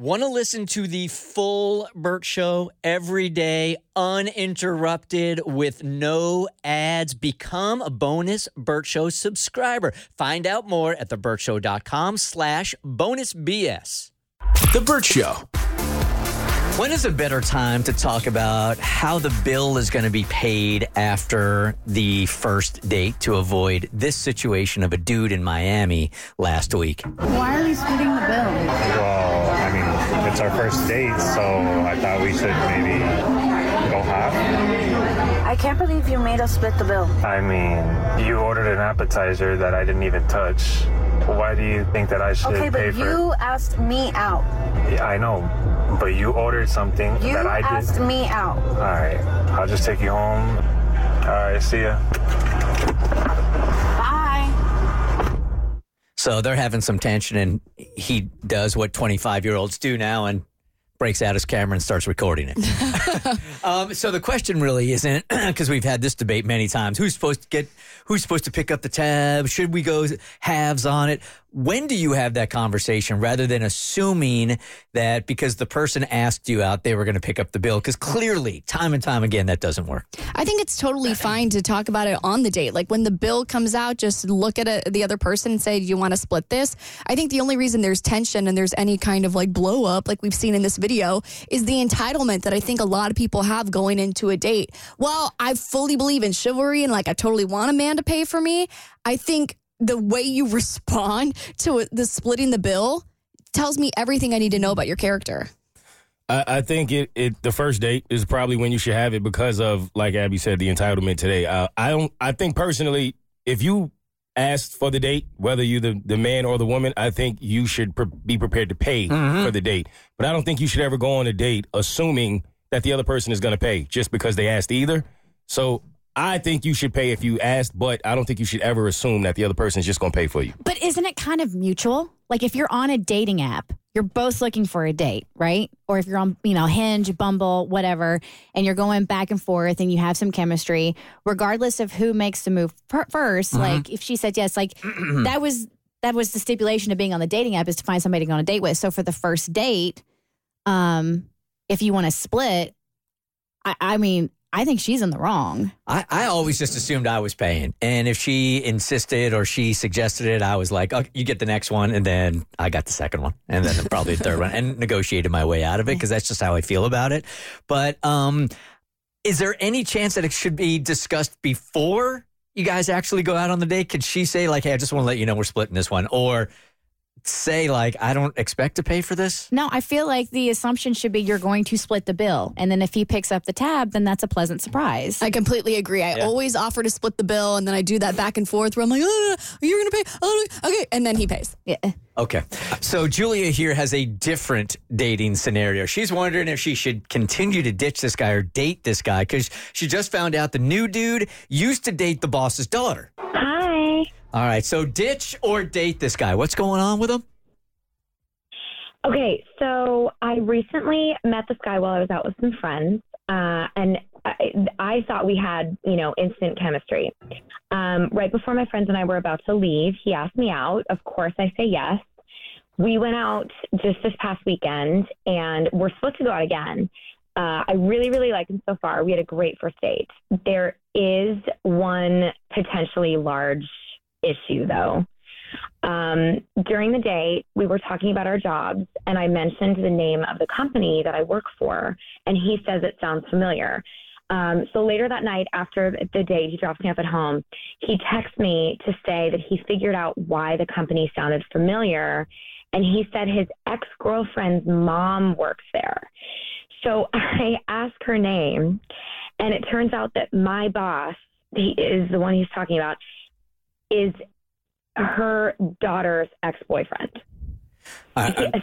Want to listen to the full Bert Show every day, uninterrupted, with no ads? Become a bonus Bert Show subscriber. Find out more at thebertshow.com/bonusbs. The Bert Show. When is a better time to talk about how the bill is going to be paid after the first date to avoid this situation of a dude in Miami last week? Why are we splitting the bill? Well, I mean, it's our first date, so I thought we should maybe go half. I can't believe you made us split the bill. I mean, you ordered an appetizer that I didn't even touch. Why do you think that I should pay for it? Okay, but you asked me out. Yeah, I know. But you ordered something that I did. You asked me out. All right. I'll just take you home. All right. See ya. Bye. So they're having some tension, and he does what 25-year-olds do now and breaks out his camera and starts recording it. So the question really isn't, because we've had this debate many times, who's supposed to pick up the tab? Should we go halves on it? When do you have that conversation rather than assuming that because the person asked you out, they were going to pick up the bill? Because clearly, time and time again, that doesn't work. I think it's totally fine to talk about it on the date. Like when the bill comes out, just look at the other person and say, do you want to split this? I think the only reason there's tension and there's any kind of like blow up, like we've seen in this video, is the entitlement that I think a lot of people have going into a date. Well, I fully believe in chivalry and like I totally want a man to pay for me. I think the way you respond to the splitting the bill tells me everything I need to know about your character. I think the first date is probably when you should have it because of, like Abby said, the entitlement today. I think personally, if you asked for the date, whether you're the man or the woman, I think you should be prepared to pay for the date. But I don't think you should ever go on a date assuming that the other person is going to pay just because they asked either. So I think you should pay if you asked, but I don't think you should ever assume that the other person is just going to pay for you. But isn't it kind of mutual? Like if you're on a dating app, you're both looking for a date, right? Or if you're on, Hinge, Bumble, whatever, and you're going back and forth and you have some chemistry, regardless of who makes the move first, like if she said yes, like that was the stipulation of being on the dating app is to find somebody to go on a date with. So for the first date, if you want to split, I think she's in the wrong. I always just assumed I was paying. And if she insisted or she suggested it, I was like, oh, you get the next one. And then I got the second one. And then probably the third one. And negotiated my way out of it because that's just how I feel about it. But is there any chance that it should be discussed before you guys actually go out on the date? Could she say like, hey, I just want to let you know we're splitting this one? Or say like, I don't expect to pay for this? No, I feel like the assumption should be you're going to split the bill. And then if he picks up the tab, then that's a pleasant surprise. I completely agree. I always offer to split the bill. And then I do that back and forth where I'm like, oh, you're going to pay. Oh, okay. And then he pays. Yeah. Okay. So Julia here has a different dating scenario. She's wondering if she should continue to ditch this guy or date this guy because she just found out the new dude used to date the boss's daughter. Hi. All right, so ditch or date this guy. What's going on with him? Okay, so I recently met this guy while I was out with some friends, and I thought we had, instant chemistry. Right before my friends and I were about to leave, he asked me out. Of course, I say yes. We went out just this past weekend, and we're supposed to go out again. I really, really like him so far. We had a great first date. There is one potentially large issue, though. During the day, we were talking about our jobs, and I mentioned the name of the company that I work for, and he says it sounds familiar. So later that night, after the day he drops me off at home, he texts me to say that he figured out why the company sounded familiar, and he said his ex-girlfriend's mom works there. So I ask her name, and it turns out that my boss, he is the one he's talking about, is her daughter's ex-boyfriend.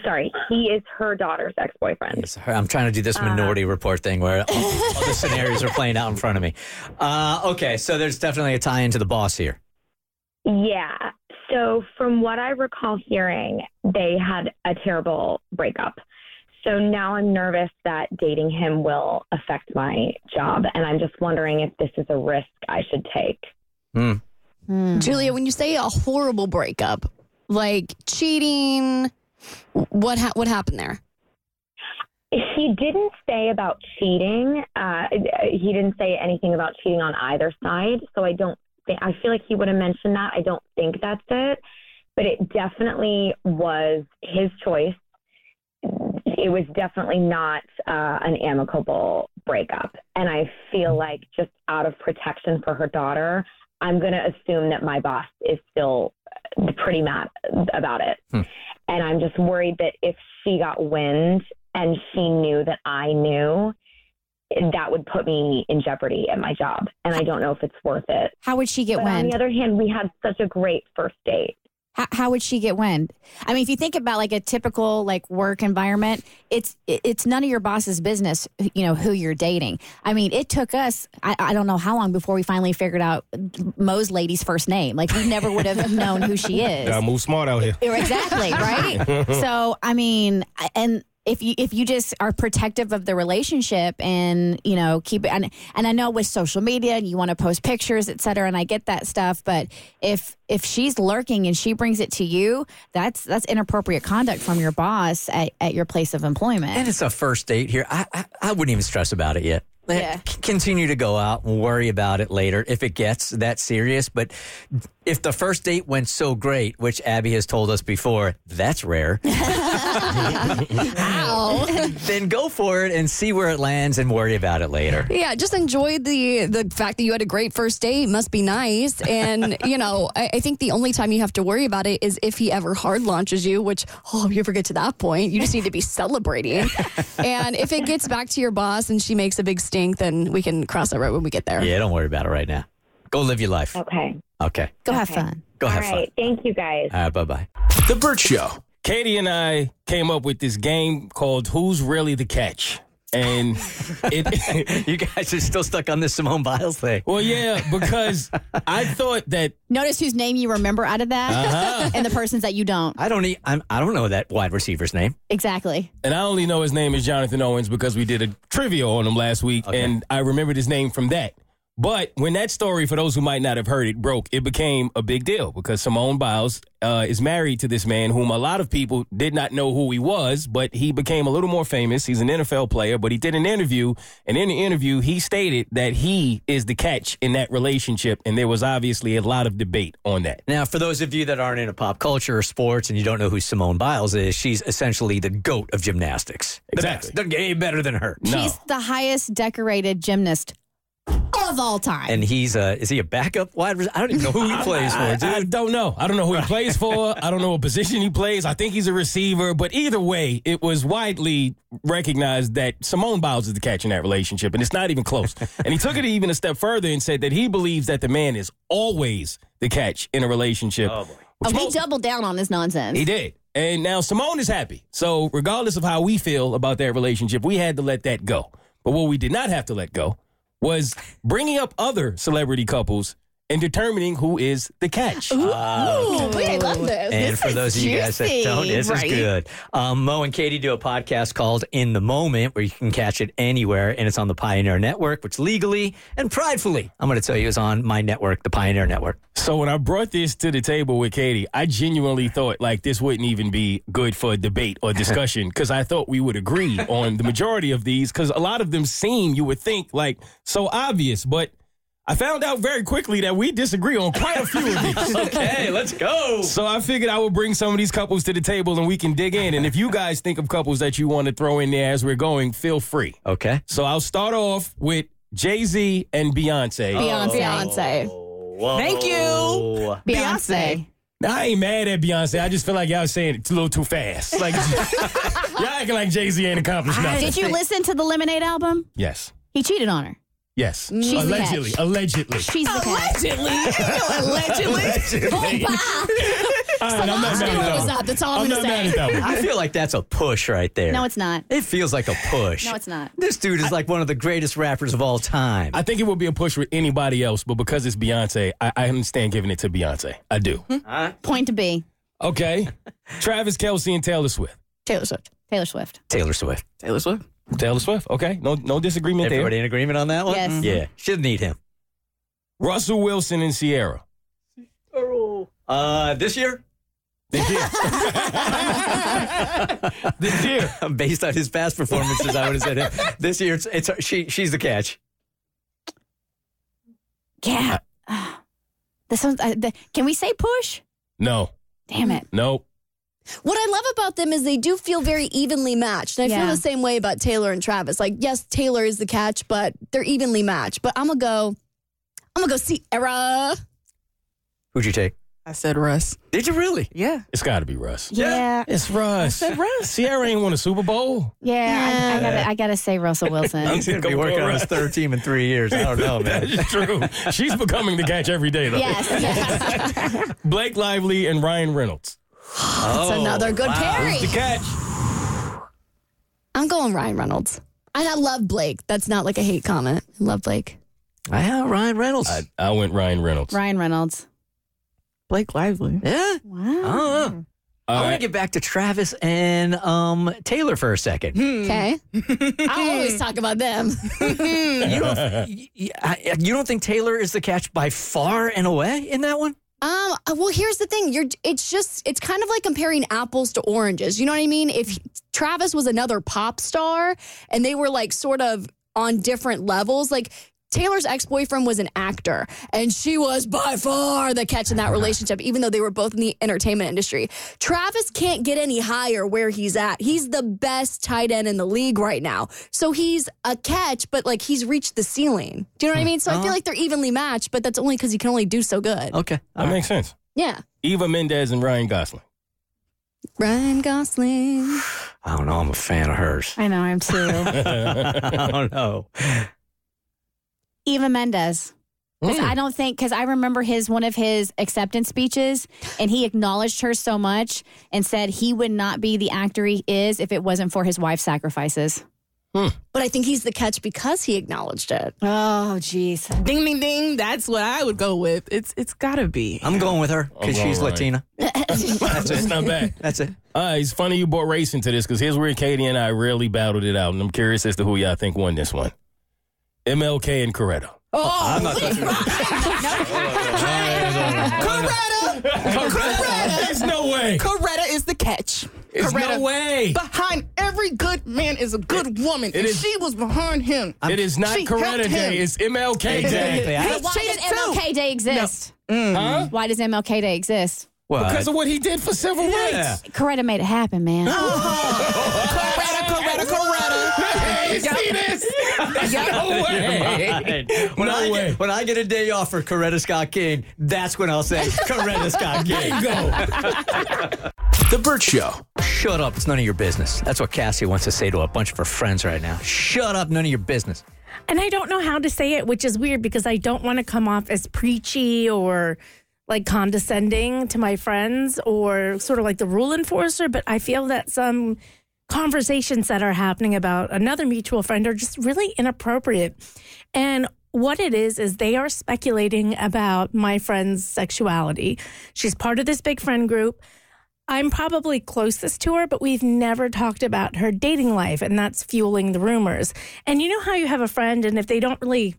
Sorry, he is her daughter's ex-boyfriend. I'm trying to do this Minority Report thing where all the scenarios are playing out in front of me. Okay, so there's definitely a tie-in to the boss here. Yeah. So from what I recall hearing, they had a terrible breakup. So now I'm nervous that dating him will affect my job, and I'm just wondering if this is a risk I should take. Julia, when you say a horrible breakup, like cheating, what happened there? He didn't say about cheating. He didn't say anything about cheating on either side, so I feel like he would have mentioned that. I don't think that's it, but it definitely was his choice. It was definitely not an amicable breakup. And I feel like, just out of protection for her daughter, I'm going to assume that my boss is still pretty mad about it. And I'm just worried that if she got wind and she knew that I knew, that would put me in jeopardy at my job. And I don't know if it's worth it. How would she get wind? On the other hand, we had such a great first date. How would she get wind? I mean, if you think about like a typical like work environment, it's none of your boss's business, you know, who you're dating. I mean, it took us, I don't know how long before we finally figured out Mo's lady's first name. Like, we never would have known who she is. Gotta move smart out here. Exactly, right? So, I mean, and if you just are protective of the relationship and, you know, keep it. And I know with social media and you want to post pictures, et cetera, and I get that stuff. But if she's lurking and she brings it to you, that's inappropriate conduct from your boss at your place of employment. And it's a first date here. I wouldn't even stress about it yet. Yeah. Continue to go out and worry about it later if it gets that serious. But if the first date went so great, which Abby has told us before, that's rare. Wow. Then go for it and see where it lands and worry about it later. Yeah, just enjoy the fact that you had a great first date. Must be nice. And, you know, I think the only time you have to worry about it is if he ever hard launches you, which, if you ever get to that point, you just need to be celebrating. And if it gets back to your boss and she makes a big stink, then we can cross that road when we get there. Yeah, don't worry about it right now. Go live your life. Okay. Have fun. All right. Thank you, guys. All right, bye-bye. The Bert Show. Katie and I came up with this game called Who's Really the Catch? And you guys are still stuck on this Simone Biles thing. Well, yeah, because I thought that... Notice whose name you remember out of that and the person's that you don't. I don't know that wide receiver's name. Exactly. And I only know his name is Jonathan Owens because we did a trivia on him last week, and I remembered his name from that. But when that story, for those who might not have heard it, broke, it became a big deal because Simone Biles is married to this man whom a lot of people did not know who he was, but he became a little more famous. He's an NFL player, but he did an interview, and in the interview, he stated that he is the catch in that relationship, and there was obviously a lot of debate on that. Now, for those of you that aren't into pop culture or sports and you don't know who Simone Biles is, she's essentially the GOAT of gymnastics. Exactly. The best. Ain't better than her. No. She's the highest decorated gymnast of all time. And he's is he a backup wide receiver? I don't even know who he plays for, dude. I don't know. I don't know who he plays for. I don't know what position he plays. I think he's a receiver. But either way, it was widely recognized that Simone Biles is the catch in that relationship. And it's not even close. And he took it even a step further and said that he believes that the man is always the catch in a relationship. Oh, boy. He doubled down on his nonsense. He did. And now Simone is happy. So regardless of how we feel about that relationship, we had to let that go. But what we did not have to let go was bringing up other celebrity couples and determining who is the catch. Ooh, we love this. And this for those of you guys that don't, this is good. Mo and Katie do a podcast called In the Moment where you can catch it anywhere, and it's on the Pioneer Network, which legally and pridefully, I'm going to tell you, is on my network, the Pioneer Network. So when I brought this to the table with Katie, I genuinely thought like this wouldn't even be good for a debate or discussion because I thought we would agree on the majority of these because a lot of them seem, you would think, like so obvious, but I found out very quickly that we disagree on quite a few of these. Okay, let's go. So I figured I would bring some of these couples to the table and we can dig in. And if you guys think of couples that you want to throw in there as we're going, feel free. Okay. So I'll start off with Jay-Z and Beyonce. Beyonce. Oh, thank you. Beyonce. Now, I ain't mad at Beyonce. I just feel like y'all saying it a little too fast. Like y'all acting like Jay-Z ain't accomplished nothing. Did you listen to the Lemonade album? Yes. He cheated on her. Yes. She's allegedly. Allegedly. She's the catch. Allegedly. Allegedly. I'm not mad at that one. I feel like that's a push right there. No, it's not. It feels like a push. No, it's not. This dude is like one of the greatest rappers of all time. I think it would be a push with anybody else, but because it's Beyonce, I understand giving it to Beyonce. I do. Point to B. Okay. Travis Kelce and Taylor Swift. Taylor Swift. Okay. No disagreement there. Everybody in agreement on that one? Yes. Mm-hmm. Yeah. Should need him. Russell Wilson and Sierra. This year. Based on his past performances, I would have said it. This year, it's she's the catch. Yeah. This one's, can we say push? No. Damn it. Nope. What I love about them is they do feel very evenly matched. And I feel the same way about Taylor and Travis. Like, yes, Taylor is the catch, but they're evenly matched. But I'm going to go Sierra. Who'd you take? I said Russ. Did you really? Yeah. It's got to be Russ. Yeah. It's Russ. I said Russ. Sierra ain't won a Super Bowl. Yeah. I got to say Russell Wilson. He's going to be working on his third team in 3 years. I don't know, man. That's true. She's becoming the catch every day, though. Yes. Blake Lively and Ryan Reynolds. That's another good carry. Who's the catch? I'm going Ryan Reynolds. And I love Blake. That's not like a hate comment. I love Blake. I have Ryan Reynolds. I went Ryan Reynolds. Blake Lively. Yeah. Wow. I want to get back to Travis and Taylor for a second. Okay. I always talk about them. You don't think Taylor is the catch by far and away in that one? Well, here's the thing. It's kind of like comparing apples to oranges. You know what I mean? If Travis was another pop star and they were like sort of on different levels, like Taylor's ex-boyfriend was an actor and she was by far the catch in that relationship, even though they were both in the entertainment industry. Travis can't get any higher where he's at. He's the best tight end in the league right now. So he's a catch, but like he's reached the ceiling. Do you know what I mean? So I feel like they're evenly matched, but that's only because he can only do so good. Okay. That makes sense. Yeah. Eva Mendes and Ryan Gosling. I don't know. I'm a fan of hers. I know. I'm too. I don't know. Eva Mendes. Because I remember one of his acceptance speeches, and he acknowledged her so much and said he would not be the actor he is if it wasn't for his wife's sacrifices. But I think he's the catch because he acknowledged it. Oh, jeez. Ding, ding, ding. That's what I would go with. It's got to be. I'm going with her because she's Latina. That's not bad. That's it. It's funny you brought race into this because here's where Katie and I really battled it out, and I'm curious as to who y'all think won this one. MLK and Coretta. I'm not touching that. Coretta! There's no way. Coretta is the catch. There's no way. Behind every good man is a good woman. She was behind him. It is not Coretta Day. It's MLK Day. Why does MLK Day exist? Why does MLK Day exist? What? Because of what he did for civil rights. Coretta made it happen, man. Coretta. You see this? No way. When I get a day off for Coretta Scott King, that's when I'll say Coretta Scott King. Go. The Bert Show. Shut up. It's none of your business. That's what Cassie wants to say to a bunch of her friends right now. Shut up. None of your business. And I don't know how to say it, which is weird because I don't want to come off as preachy or like condescending to my friends or sort of like the rule enforcer, but I feel that some conversations that are happening about another mutual friend are just really inappropriate. And what it is they are speculating about my friend's sexuality. She's part of this big friend group. I'm probably closest to her, but we've never talked about her dating life, and that's fueling the rumors. And you know how you have a friend, and if they don't really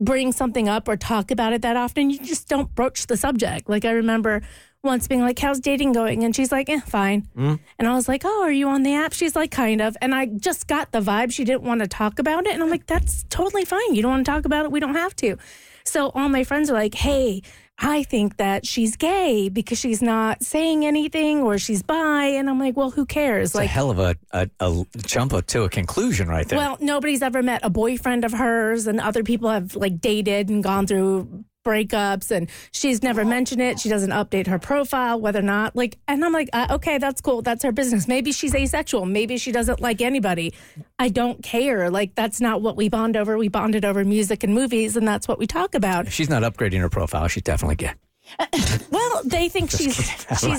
bring something up or talk about it that often, you just don't broach the subject. Like I remember once being like, how's dating going? And she's like, fine. And I was like, oh, are you on the app? She's like, kind of. And I just got the vibe she didn't want to talk about it. And I'm like, that's totally fine. You don't want to talk about it. We don't have to. So all my friends are like, hey, I think that she's gay because she's not saying anything, or she's bi. And I'm like, well, who cares? It's like a hell of a jump to a conclusion right there. Well, nobody's ever met a boyfriend of hers, and other people have like dated and gone through breakups, and she's never mentioned it. She doesn't update her profile, whether or not, like, and I'm like, okay, that's cool. That's her business. Maybe she's asexual. Maybe she doesn't like anybody. I don't care. Like, that's not what we bond over. We bonded over music and movies, and that's what we talk about. If she's not upgrading her profile, she's definitely gay. Well, they think she's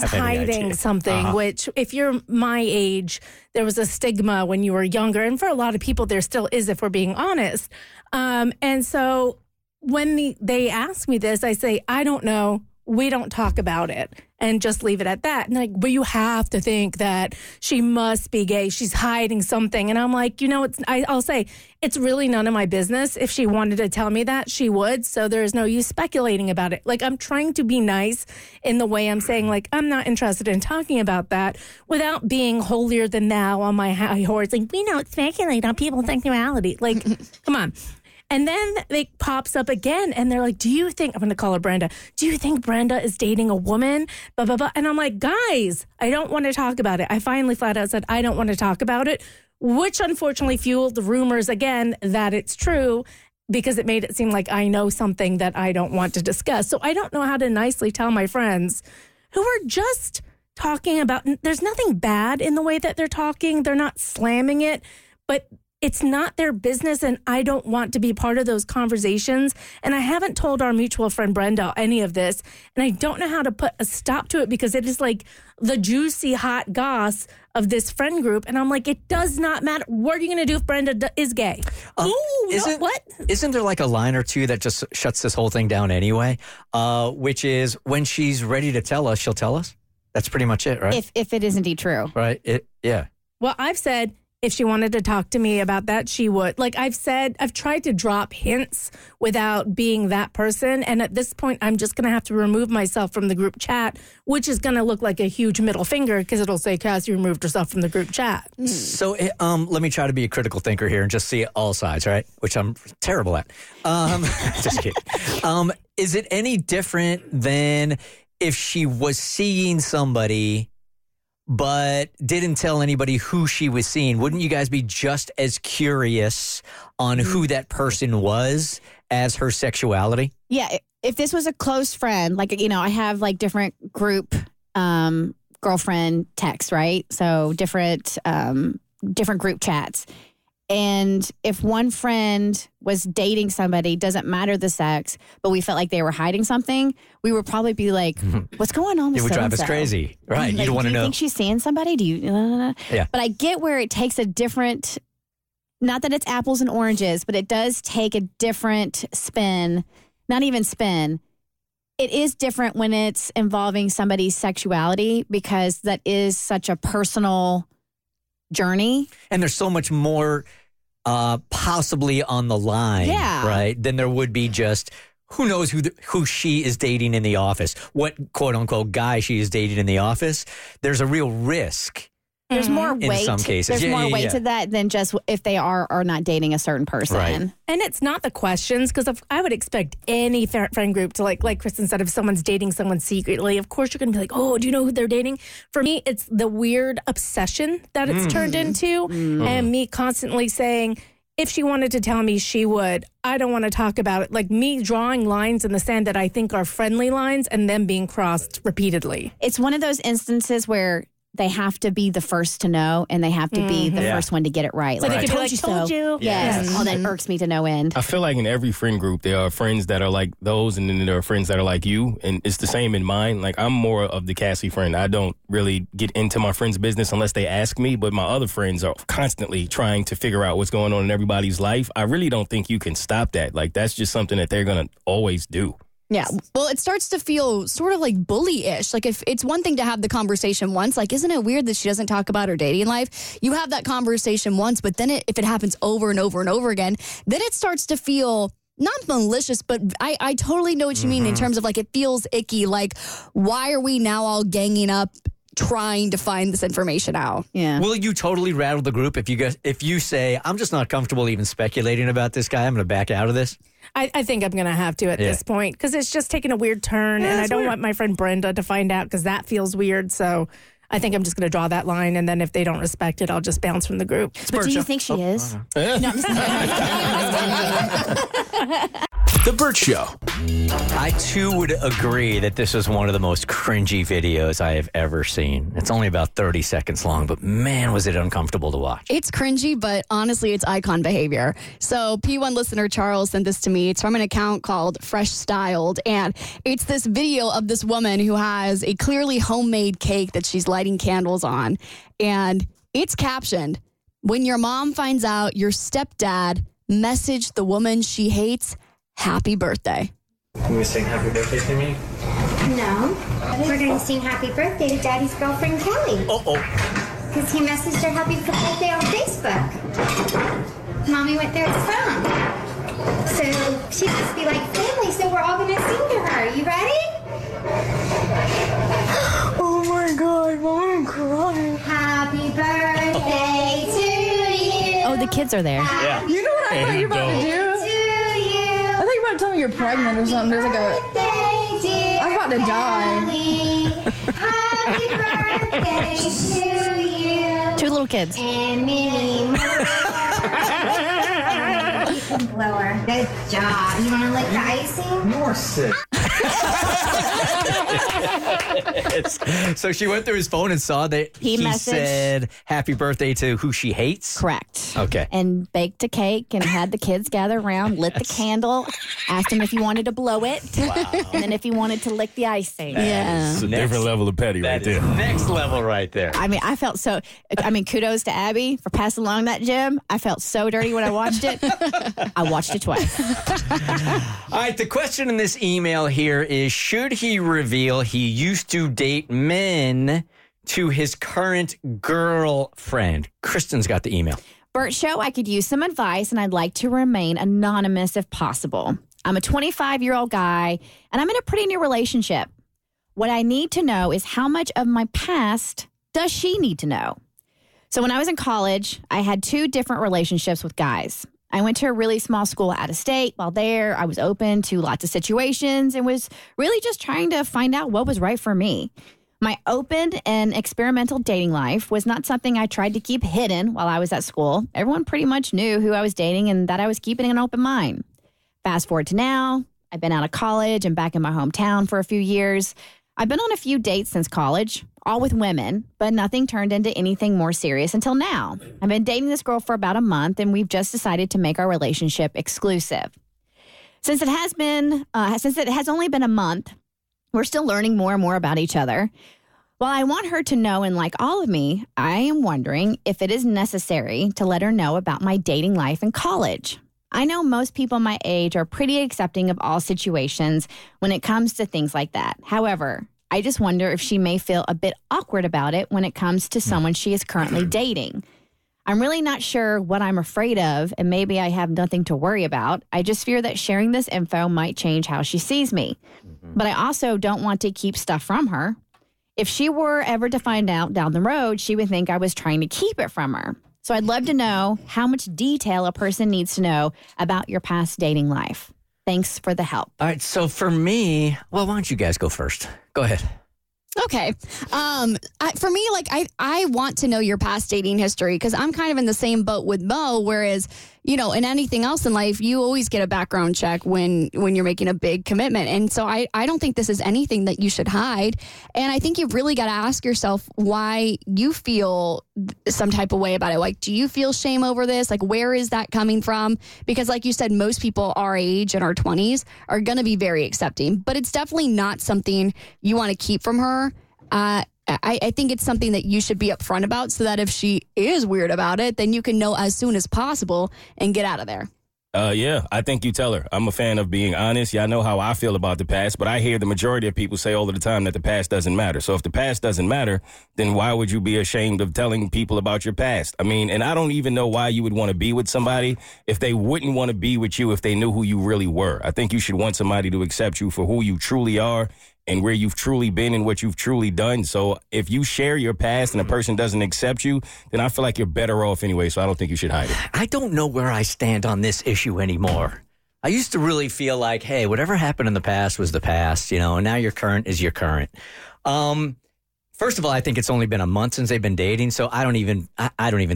hiding something, which if you're my age, there was a stigma when you were younger. And for a lot of people, there still is, if we're being honest. And so when they ask me this, I say, I don't know. We don't talk about it, and just leave it at that. And like, but you have to think that she must be gay. She's hiding something. And I'm like, you know, I'll say it's really none of my business. If she wanted to tell me that, she would. So there is no use speculating about it. Like, I'm trying to be nice in the way I'm saying, like, I'm not interested in talking about that without being holier than thou on my high horse. Like, we don't speculate on people's sexuality. Like, come on. And then it pops up again, and they're like, do you think, I'm going to call her Brenda, do you think Brenda is dating a woman? Blah, blah, blah. And I'm like, guys, I don't want to talk about it. I finally flat out said, I don't want to talk about it, which unfortunately fueled the rumors again that it's true, because it made it seem like I know something that I don't want to discuss. So I don't know how to nicely tell my friends who are just talking about, there's nothing bad in the way that they're talking. They're not slamming it, but it's not their business, and I don't want to be part of those conversations. And I haven't told our mutual friend Brenda any of this, and I don't know how to put a stop to it, because it is like the juicy, hot goss of this friend group. And I'm like, it does not matter. What are you going to do if Brenda is gay? Isn't there like a line or two that just shuts this whole thing down anyway, which is when she's ready to tell us, she'll tell us? That's pretty much it, right? If it is indeed true. Right, yeah. Well, I've said, if she wanted to talk to me about that, she would. Like I've said, I've tried to drop hints without being that person. And at this point, I'm just going to have to remove myself from the group chat, which is going to look like a huge middle finger, because it'll say Cassie removed herself from the group chat. So let me try to be a critical thinker here and just see all sides, right? Which I'm terrible at. Just kidding. Is it any different than if she was seeing somebody but didn't tell anybody who she was seeing? Wouldn't you guys be just as curious on who that person was as her sexuality? Yeah. If this was a close friend, like, you know, I have like different group girlfriend texts, right? So different group chats. And if one friend was dating somebody, doesn't matter the sex, but we felt like they were hiding something, we would probably be like, what's going on with so-and-so? It would drive us crazy. Right. Like, you don't want to know. Do you think she's seeing somebody? Do you? Yeah. But I get where it takes a different, not that it's apples and oranges, but it does take a different spin, not even spin. It is different when it's involving somebody's sexuality, because that is such a personal journey, and there's so much more possibly on the line, right? Than there would be just who knows who she is dating in the office, what quote unquote guy she is dating in the office. There's a real risk. There's more weight in some cases. There's more weight to that than just if they are or not dating a certain person. Right. And it's not the questions, because I would expect any friend group to like Kristen said, if someone's dating someone secretly, of course you're going to be like, oh, do you know who they're dating? For me, it's the weird obsession that it's turned into, and me constantly saying, if she wanted to tell me, she would. I don't want to talk about it. Like me drawing lines in the sand that I think are friendly lines and them being crossed repeatedly. It's one of those instances where they have to be the first to know, and they have to be the first one to get it right. So they could be like, told you. Yes. All that irks me to no end. I feel like in every friend group, there are friends that are like those, and then there are friends that are like you, and it's the same in mine. Like, I'm more of the Cassie friend. I don't really get into my friend's business unless they ask me, but my other friends are constantly trying to figure out what's going on in everybody's life. I really don't think you can stop that. Like, that's just something that they're going to always do. Yeah. Well, it starts to feel sort of like bully-ish. Like, if it's one thing to have the conversation once, like, isn't it weird that she doesn't talk about her dating life? You have that conversation once, but then if it happens over and over and over again, then it starts to feel not malicious, but I totally know what you mean in terms of, like, it feels icky. Like, why are we now all ganging up trying to find this information out. Yeah. Will you totally rattle the group if you guys, if you say, I'm just not comfortable even speculating about this guy, I'm going to back out of this? I think I'm going to have to at this point because it's just taking a weird turn, and I don't want my friend Brenda to find out because that feels weird. So I think I'm just going to draw that line, and then if they don't respect it, I'll just bounce from the group. But do you think she is? The Bert Show. I, too, would agree that this is one of the most cringy videos I have ever seen. It's only about 30 seconds long, but man, was it uncomfortable to watch. It's cringy, but honestly, it's icon behavior. So P1 listener Charles sent this to me. It's from an account called Fresh Styled, and it's this video of this woman who has a clearly homemade cake that she's lighting candles on, and it's captioned, "When your mom finds out your stepdad messaged the woman she hates, happy birthday." Can we sing happy birthday to me? No. We're going to sing happy birthday to Daddy's girlfriend, Kelly. Uh-oh. Because he messaged her happy birthday on Facebook. Mommy went through his phone. So she must be like family, so we're all going to sing to her. You ready? Oh, my God. Mom, I'm crying. Happy birthday to you. Oh, the kids are there. Happy You know what I thought you were about to do? Tell me you're pregnant or something. There's like a. I'm about to die. Happy birthday to you. Two little kids. And many more. Blower. Good job. You want to lick the icing? More sick. So she went through his phone and saw that he said happy birthday to who she hates? Correct. Okay. And baked a cake and had the kids gather around, lit the candle, asked him if he wanted to blow it, and then if he wanted to lick the icing. It's a different level of petty right there. Next level right there. I mean, I felt so, I mean, kudos to Abby for passing along that gem. I felt so dirty when I watched it. I watched it twice. All right, the question in this email here is, should he reveal he used to date men to his current girlfriend? Kristen's got the email. Bert Show, I could use some advice, and I'd like to remain anonymous if possible. I'm a 25-year-old guy, and I'm in a pretty new relationship. What I need to know is how much of my past does she need to know? So when I was in college, I had two different relationships with guys. I went to a really small school out of state. While there, I was open to lots of situations and was really just trying to find out what was right for me. My open and experimental dating life was not something I tried to keep hidden while I was at school. Everyone pretty much knew who I was dating and that I was keeping an open mind. Fast forward to now, I've been out of college and back in my hometown for a few years. I've been on a few dates since college, all with women, but nothing turned into anything more serious until now. I've been dating this girl for about a month, and we've just decided to make our relationship exclusive. Since it has only been a month, we're still learning more and more about each other. While I want her to know and like all of me, I am wondering if it is necessary to let her know about my dating life in college. I know most people my age are pretty accepting of all situations when it comes to things like that. However, I just wonder if she may feel a bit awkward about it when it comes to someone she is currently dating. I'm really not sure what I'm afraid of, and maybe I have nothing to worry about. I just fear that sharing this info might change how she sees me. But I also don't want to keep stuff from her. If she were ever to find out down the road, she would think I was trying to keep it from her. So I'd love to know how much detail a person needs to know about your past dating life. Thanks for the help. All right. So for me, well, why don't you guys go first? Go ahead. Okay. For me, like, I want to know your past dating history because I'm kind of in the same boat with Mo, whereas, you know, in anything else in life, you always get a background check when you're making a big commitment. And so I don't think this is anything that you should hide. And I think you've really got to ask yourself why you feel some type of way about it. Like, do you feel shame over this? Like, where is that coming from? Because like you said, most people our age in our 20s are going to be very accepting. But it's definitely not something you want to keep from her. I think it's something that you should be upfront about so that if she is weird about it, then you can know as soon as possible and get out of there. Yeah, I think you tell her. I'm a fan of being honest. Y'all know how I feel about the past, but I hear the majority of people say all of the time that the past doesn't matter. So if the past doesn't matter, then why would you be ashamed of telling people about your past? I mean, and I don't even know why you would want to be with somebody if they wouldn't want to be with you if they knew who you really were. I think you should want somebody to accept you for who you truly are and where you've truly been and what you've truly done. So if you share your past and a person doesn't accept you, then I feel like you're better off anyway, so I don't think you should hide it. I don't know where I stand on this issue anymore. I used to really feel like, hey, whatever happened in the past was the past, you know, and now your current is your current. First of all, I think it's only been a month since they've been dating, so I don't even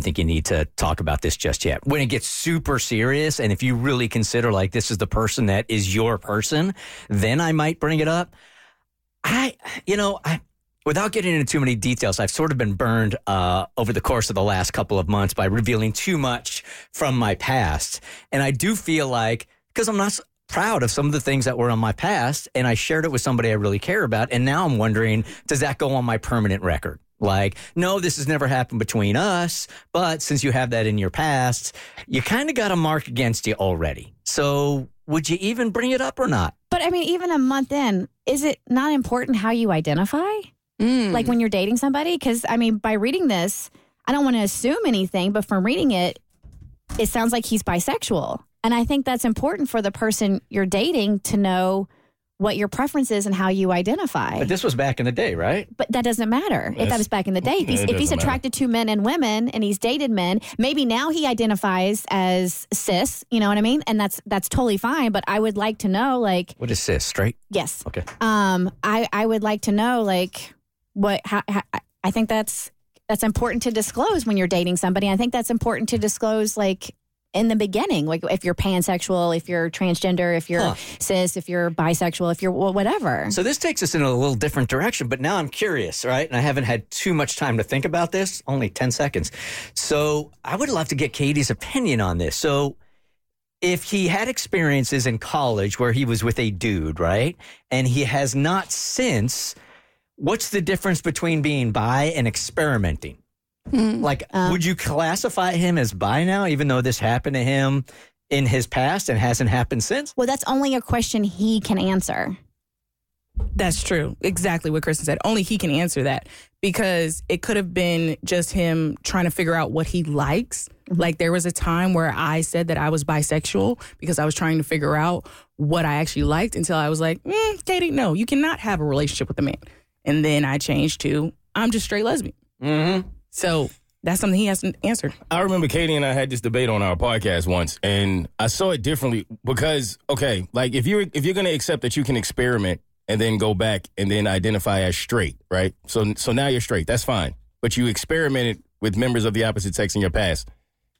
think you need to talk about this just yet. When it gets super serious, and if you really consider like this is the person that is your person, then I might bring it up. Without getting into too many details, I've sort of been burned over the course of the last couple of months by revealing too much from my past, and I do feel like because I'm not proud of some of the things that were on my past, and I shared it with somebody I really care about, and now I'm wondering, does that go on my permanent record? Like, no, this has never happened between us, but since you have that in your past, you kind of got a mark against you already. So would you even bring it up or not? But I mean, even a month in, is it not important how you identify? Like when you're dating somebody? Because I mean, by reading this, I don't want to assume anything, but from reading it, it sounds like he's bisexual. And I think that's important for the person you're dating to know what your preference is and how you identify. But this was back in the day, right? But that doesn't matter. If that was back in the day, if he's attracted to men and women and he's dated men, maybe now he identifies as cis, you know what I mean? And that's totally fine. But I would like to know, like... What is cis, straight? Yes. Okay. I would like to know, like, how I think that's important to disclose when you're dating somebody. I think that's important to disclose, like... in the beginning, like if you're pansexual, if you're transgender, if you're cis, if you're bisexual, if you're whatever. So this takes us in a little different direction, but now I'm curious, right? And I haven't had too much time to think about this, only 10 seconds. So I would love to get Katie's opinion on this. So if he had experiences in college where he was with a dude, right? And he has not since, what's the difference between being bi and experimenting? Like, would you classify him as bi now, even though this happened to him in his past and hasn't happened since? Well, that's only a question he can answer. That's true. Exactly what Kristen said. Only he can answer that because it could have been just him trying to figure out what he likes. Mm-hmm. Like, there was a time where I said that I was bisexual because I was trying to figure out what I actually liked until I was like, Katie, no, you cannot have a relationship with a man. And then I changed to, I'm just straight lesbian. Mm-hmm. So that's something he hasn't answered. I remember Katie and I had this debate on our podcast once, and I saw it differently because, okay, like if you're going to accept that you can experiment and then go back and then identify as straight, right? So now you're straight. That's fine. But you experimented with members of the opposite sex in your past.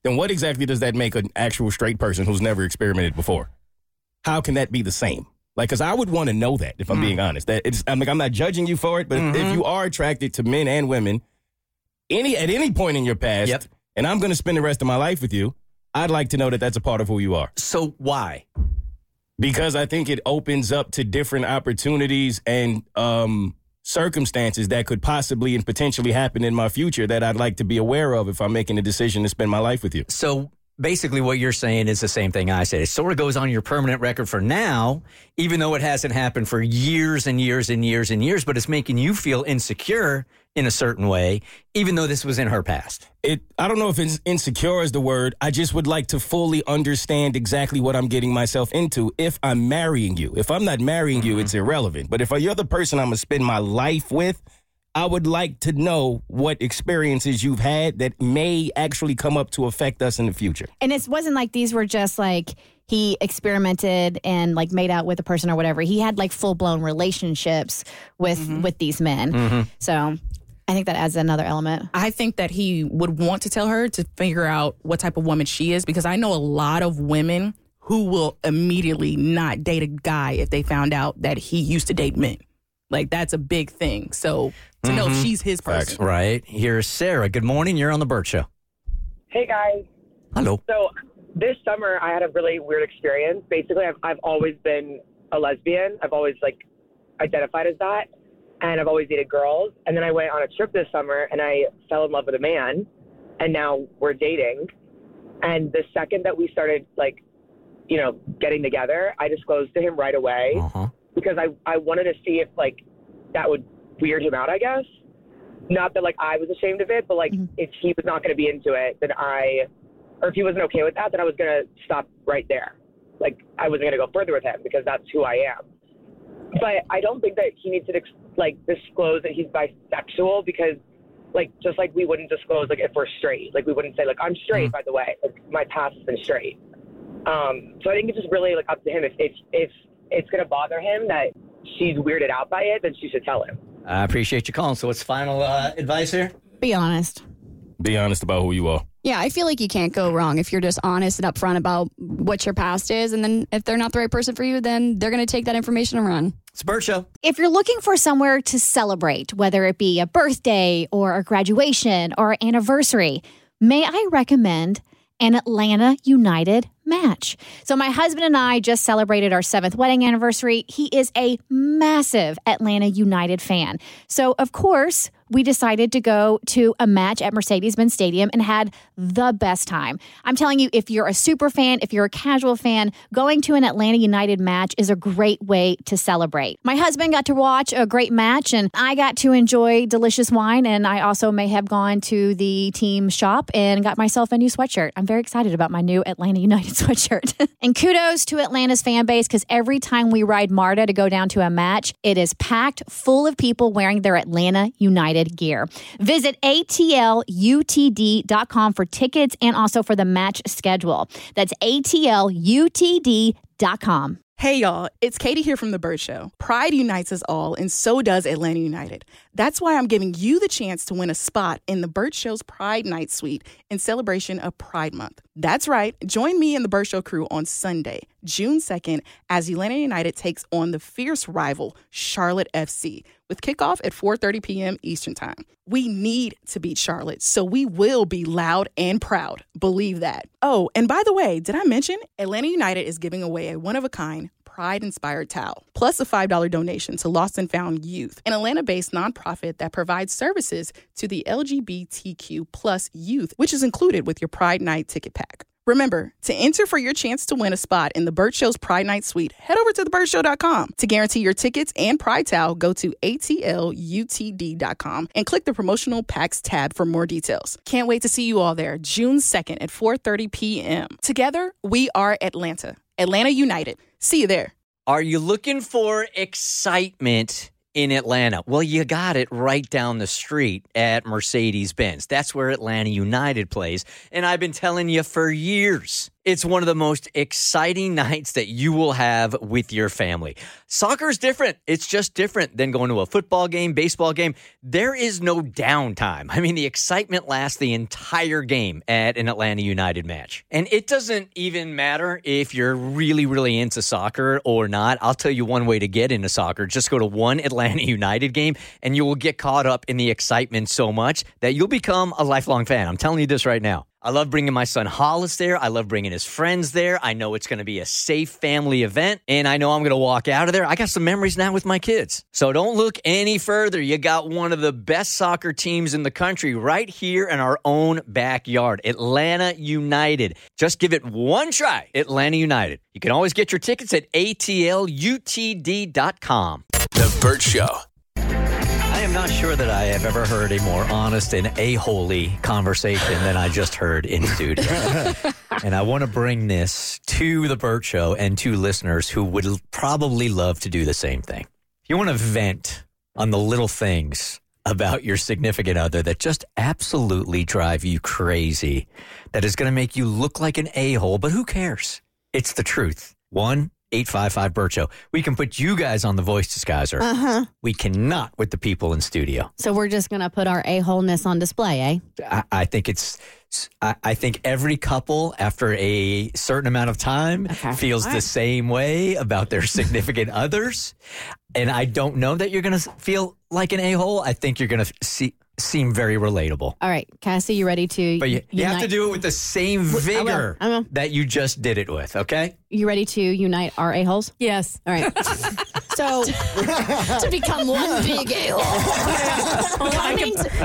Then what exactly does that make an actual straight person who's never experimented before? How can that be the same? Like, because I would want to know that, if I'm being honest. I'm not judging you for it, but if you are attracted to men and women, at any point in your past, and I'm going to spend the rest of my life with you, I'd like to know that that's a part of who you are. So why? Because I think it opens up to different opportunities and circumstances that could possibly and potentially happen in my future that I'd like to be aware of if I'm making a decision to spend my life with you. So basically what you're saying is the same thing I said. It sort of goes on your permanent record for now, even though it hasn't happened for years and years and years and years, but it's making you feel insecure in a certain way, even though this was in her past. I don't know if it's insecure is the word. I just would like to fully understand exactly what I'm getting myself into if I'm marrying you. If I'm not marrying you, it's irrelevant. But if you're the person I'm going to spend my life with, I would like to know what experiences you've had that may actually come up to affect us in the future. And it wasn't like these were just like he experimented and like made out with a person or whatever. He had like full-blown relationships with these men. Mm-hmm. So... I think that adds another element. I think that he would want to tell her to figure out what type of woman she is, because I know a lot of women who will immediately not date a guy if they found out that he used to date men. Like, that's a big thing. So to know if she's his person. Facts. Right. Here's Sarah. Good morning. You're on The Bert Show. Hey, guys. Hello. So this summer I had a really weird experience. Basically, I've always been a lesbian. I've always, like, identified as that. And I've always dated girls. And then I went on a trip this summer, and I fell in love with a man. And now we're dating. And the second that we started, like, you know, getting together, I disclosed to him right away because I wanted to see if, like, that would weird him out, I guess. Not that, like, I was ashamed of it, but, like, if he was not going to be into it, then or if he wasn't okay with that, then I was going to stop right there. Like, I wasn't going to go further with him because that's who I am. But I don't think that he needs to, disclose that he's bisexual because, just like we wouldn't disclose, if we're straight. We wouldn't say, I'm straight, by the way. My past has been straight. So I think it's just really, up to him. If it's going to bother him that she's weirded out by it, then she should tell him. I appreciate you calling. So what's final advice here? Be honest. Be honest about who you are. Yeah, I feel like you can't go wrong if you're just honest and upfront about what your past is. And then if they're not the right person for you, then they're going to take that information and run. It's a Bert Show. If you're looking for somewhere to celebrate, whether it be a birthday or a graduation or an anniversary, may I recommend an Atlanta United match. So my husband and I just celebrated our 7th wedding anniversary. He is a massive Atlanta United fan. So, of course, we decided to go to a match at Mercedes-Benz Stadium and had the best time. I'm telling you, if you're a super fan, if you're a casual fan, going to an Atlanta United match is a great way to celebrate. My husband got to watch a great match, and I got to enjoy delicious wine, and I also may have gone to the team shop and got myself a new sweatshirt. I'm very excited about my new Atlanta United sweatshirt. And kudos to Atlanta's fan base, because every time we ride Marta to go down to a match, it is packed full of people wearing their Atlanta United gear. Visit atlutd.com for tickets and also for the match schedule. That's atlutd.com. Hey y'all, it's Katie here from The Bert Show. Pride unites us all, and so does Atlanta United. That's why I'm giving you the chance to win a spot in The Bert Show's Pride Night Suite in celebration of Pride Month. That's right. Join me and The Bert Show crew on Sunday, June 2nd, as Atlanta United takes on the fierce rival, Charlotte FC, with kickoff at 4:30 p.m. Eastern Time. We need to beat Charlotte, so we will be loud and proud. Believe that. Oh, and by the way, did I mention Atlanta United is giving away a one-of-a-kind Pride-inspired towel, plus a $5 donation to Lost and Found Youth, an Atlanta-based nonprofit that provides services to the LGBTQ plus youth, which is included with your Pride Night ticket pack. Remember, to enter for your chance to win a spot in The Bert Show's Pride Night Suite, head over to thebertshow.com. To guarantee your tickets and Pride towel, go to atlutd.com and click the promotional packs tab for more details. Can't wait to see you all there, June 2nd at 4:30 p.m. Together, we are Atlanta. Atlanta United. See you there. Are you looking for excitement in Atlanta? Well, you got it right down the street at Mercedes-Benz. That's where Atlanta United plays. And I've been telling you for years, it's one of the most exciting nights that you will have with your family. Soccer is different. It's just different than going to a football game, baseball game. There is no downtime. I mean, the excitement lasts the entire game at an Atlanta United match. And it doesn't even matter if you're really, really into soccer or not. I'll tell you one way to get into soccer. Just go to one Atlanta United game, and you will get caught up in the excitement so much that you'll become a lifelong fan. I'm telling you this right now. I love bringing my son Hollis there. I love bringing his friends there. I know it's going to be a safe family event, and I know I'm going to walk out of there. I got some memories now with my kids. So don't look any further. You got one of the best soccer teams in the country right here in our own backyard, Atlanta United. Just give it one try, Atlanta United. You can always get your tickets at atlutd.com. The Bert Show. I am not sure that I have ever heard a more honest and a-holy conversation than I just heard in studio. And I want to bring this to The Bert Show and to listeners who would probably love to do the same thing. If you want to vent on the little things about your significant other that just absolutely drive you crazy, that is going to make you look like an a-hole, but who cares? It's the truth. 1-855-BERT-SHOW. We can put you guys on the voice disguiser. We cannot with the people in studio. So we're just going to put our a-holeness on display, eh? I think every couple after a certain amount of time feels the same way about their significant others. And I don't know that you're going to feel like an a-hole. I think you're going to seem very relatable. All right, Cassie, you ready to... But you have to do it with the same vigor I will. That you just did it with, okay? You ready to unite our a-holes? Yes. All right. So, to become one big a-hole.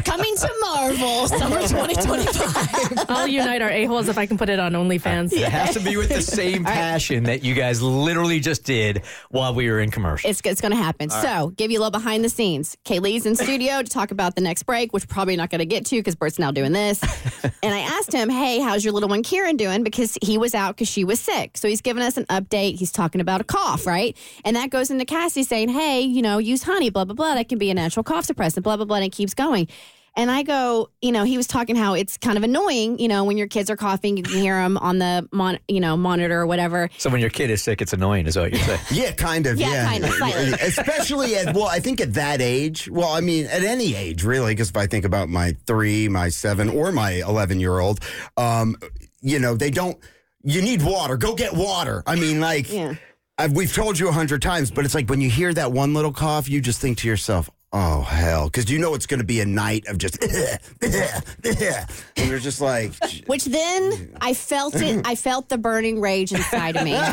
coming to Marvel, summer 2025. I'll unite our a-holes if I can put it on OnlyFans. It has to be with the same passion that you guys literally just did while we were in commercial. It's going to happen. All so, give you a little behind the scenes. Kaylee's in studio to talk about the next break. break, which probably not going to get to because Bert's now doing this. And I asked him, hey, how's your little one Kieran doing? Because he was out because she was sick. So he's giving us an update. He's talking about a cough, right? And that goes into Cassie saying, hey, you know, use honey, blah, blah, blah. That can be a natural cough suppressant, blah, blah, blah. And it keeps going. And I go, you know, he was talking how it's kind of annoying, you know, when your kids are coughing, you can hear them on the monitor or whatever. So when your kid is sick, it's annoying is what you're saying. Yeah, kind of. Yeah, kind of. Especially at, well, I think at that age. Well, I mean, at any age, really, because if I think about my 3, my 7, or my 11-year-old, you know, they don't, you need water. Go get water. I mean, like, yeah. We've told you 100 times, but it's like when you hear that one little cough, you just think to yourself, oh, hell. Because you know it's going to be a night of just... and you're just like... Which then, I felt it. I felt the burning rage inside of me. And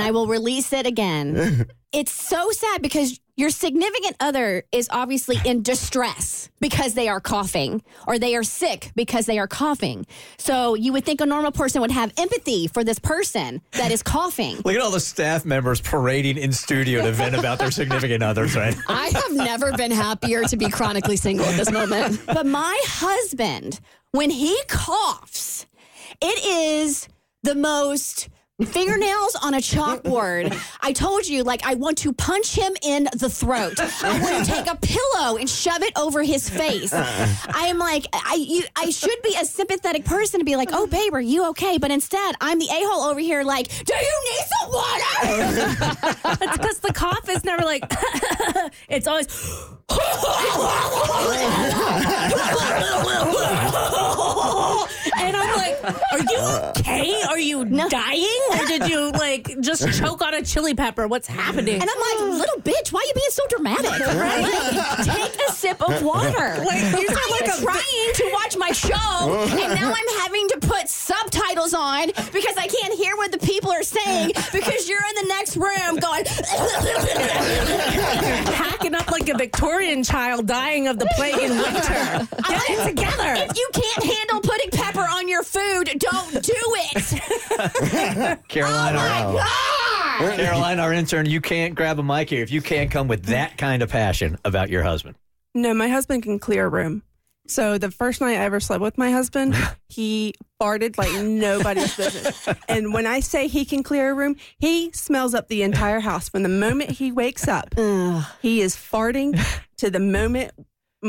I will release it again. It's so sad because your significant other is obviously in distress because they are coughing. Or they are sick because they are coughing. So you would think a normal person would have empathy for this person that is coughing. Look at all the staff members parading in studio to vent about their significant others. Right? I have never been happier to be chronically single at this moment. But my husband, when he coughs, it is the most fingernails on a chalkboard. I told you, like, I want to punch him in the throat. I want to take a pillow and shove it over his face. I am like, I should be a sympathetic person to be like, oh, babe, are you okay? But instead, I'm the a-hole over here like, do you need some water? It's because the cough is never like, it's always... And I'm like, are you okay? Are you dying? Or did you, like, just choke on a chili pepper? What's happening? And I'm like, little bitch, why are you being so dramatic? Right? Take a sip of water. Like, you're like trying to watch my show, and now I'm having to put subtitles on because I can't hear what the people are saying because you're in the next room going... Hacking up like a Victorian child dying of the plague in winter. Get it together. If you can't handle putting pepper on your food, don't do it. Caroline, oh my God. Caroline, our intern, you can't grab a mic here if you can't come with that kind of passion about your husband. No, my husband can clear a room. So the first night I ever slept with my husband, he farted like nobody's business. And when I say he can clear a room, he smells up the entire house. From the moment he wakes up, he is farting to the moment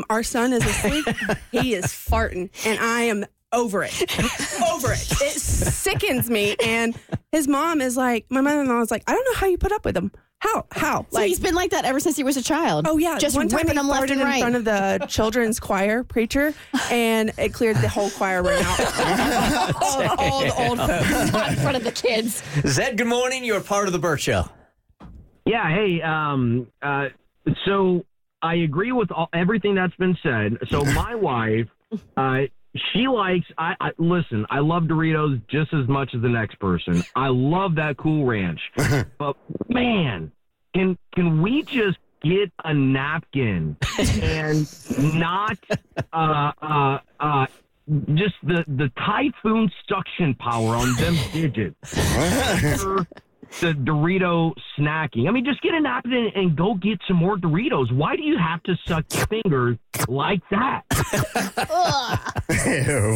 our son is asleep. He is farting. And I am over it. Over it. It sickens me. And his mom is like, my mother-in-law is like, I don't know how you put up with him. How? So like, he's been like that ever since he was a child. Oh, yeah. Just whipping him left and right. One time he farted in front of the children's choir preacher, and it cleared the whole choir room out. all the old folks, not in front of the kids. Zed, good morning. You're part of the Bert Show. Yeah, hey, so I agree with everything that's been said. So my wife, she likes, listen, I love Doritos just as much as the next person. I love that Cool Ranch. But, man, can we just get a napkin and not just the typhoon suction power on them digits? The Dorito snacking. I mean, just get a napkin and go get some more Doritos. Why do you have to suck your fingers like that?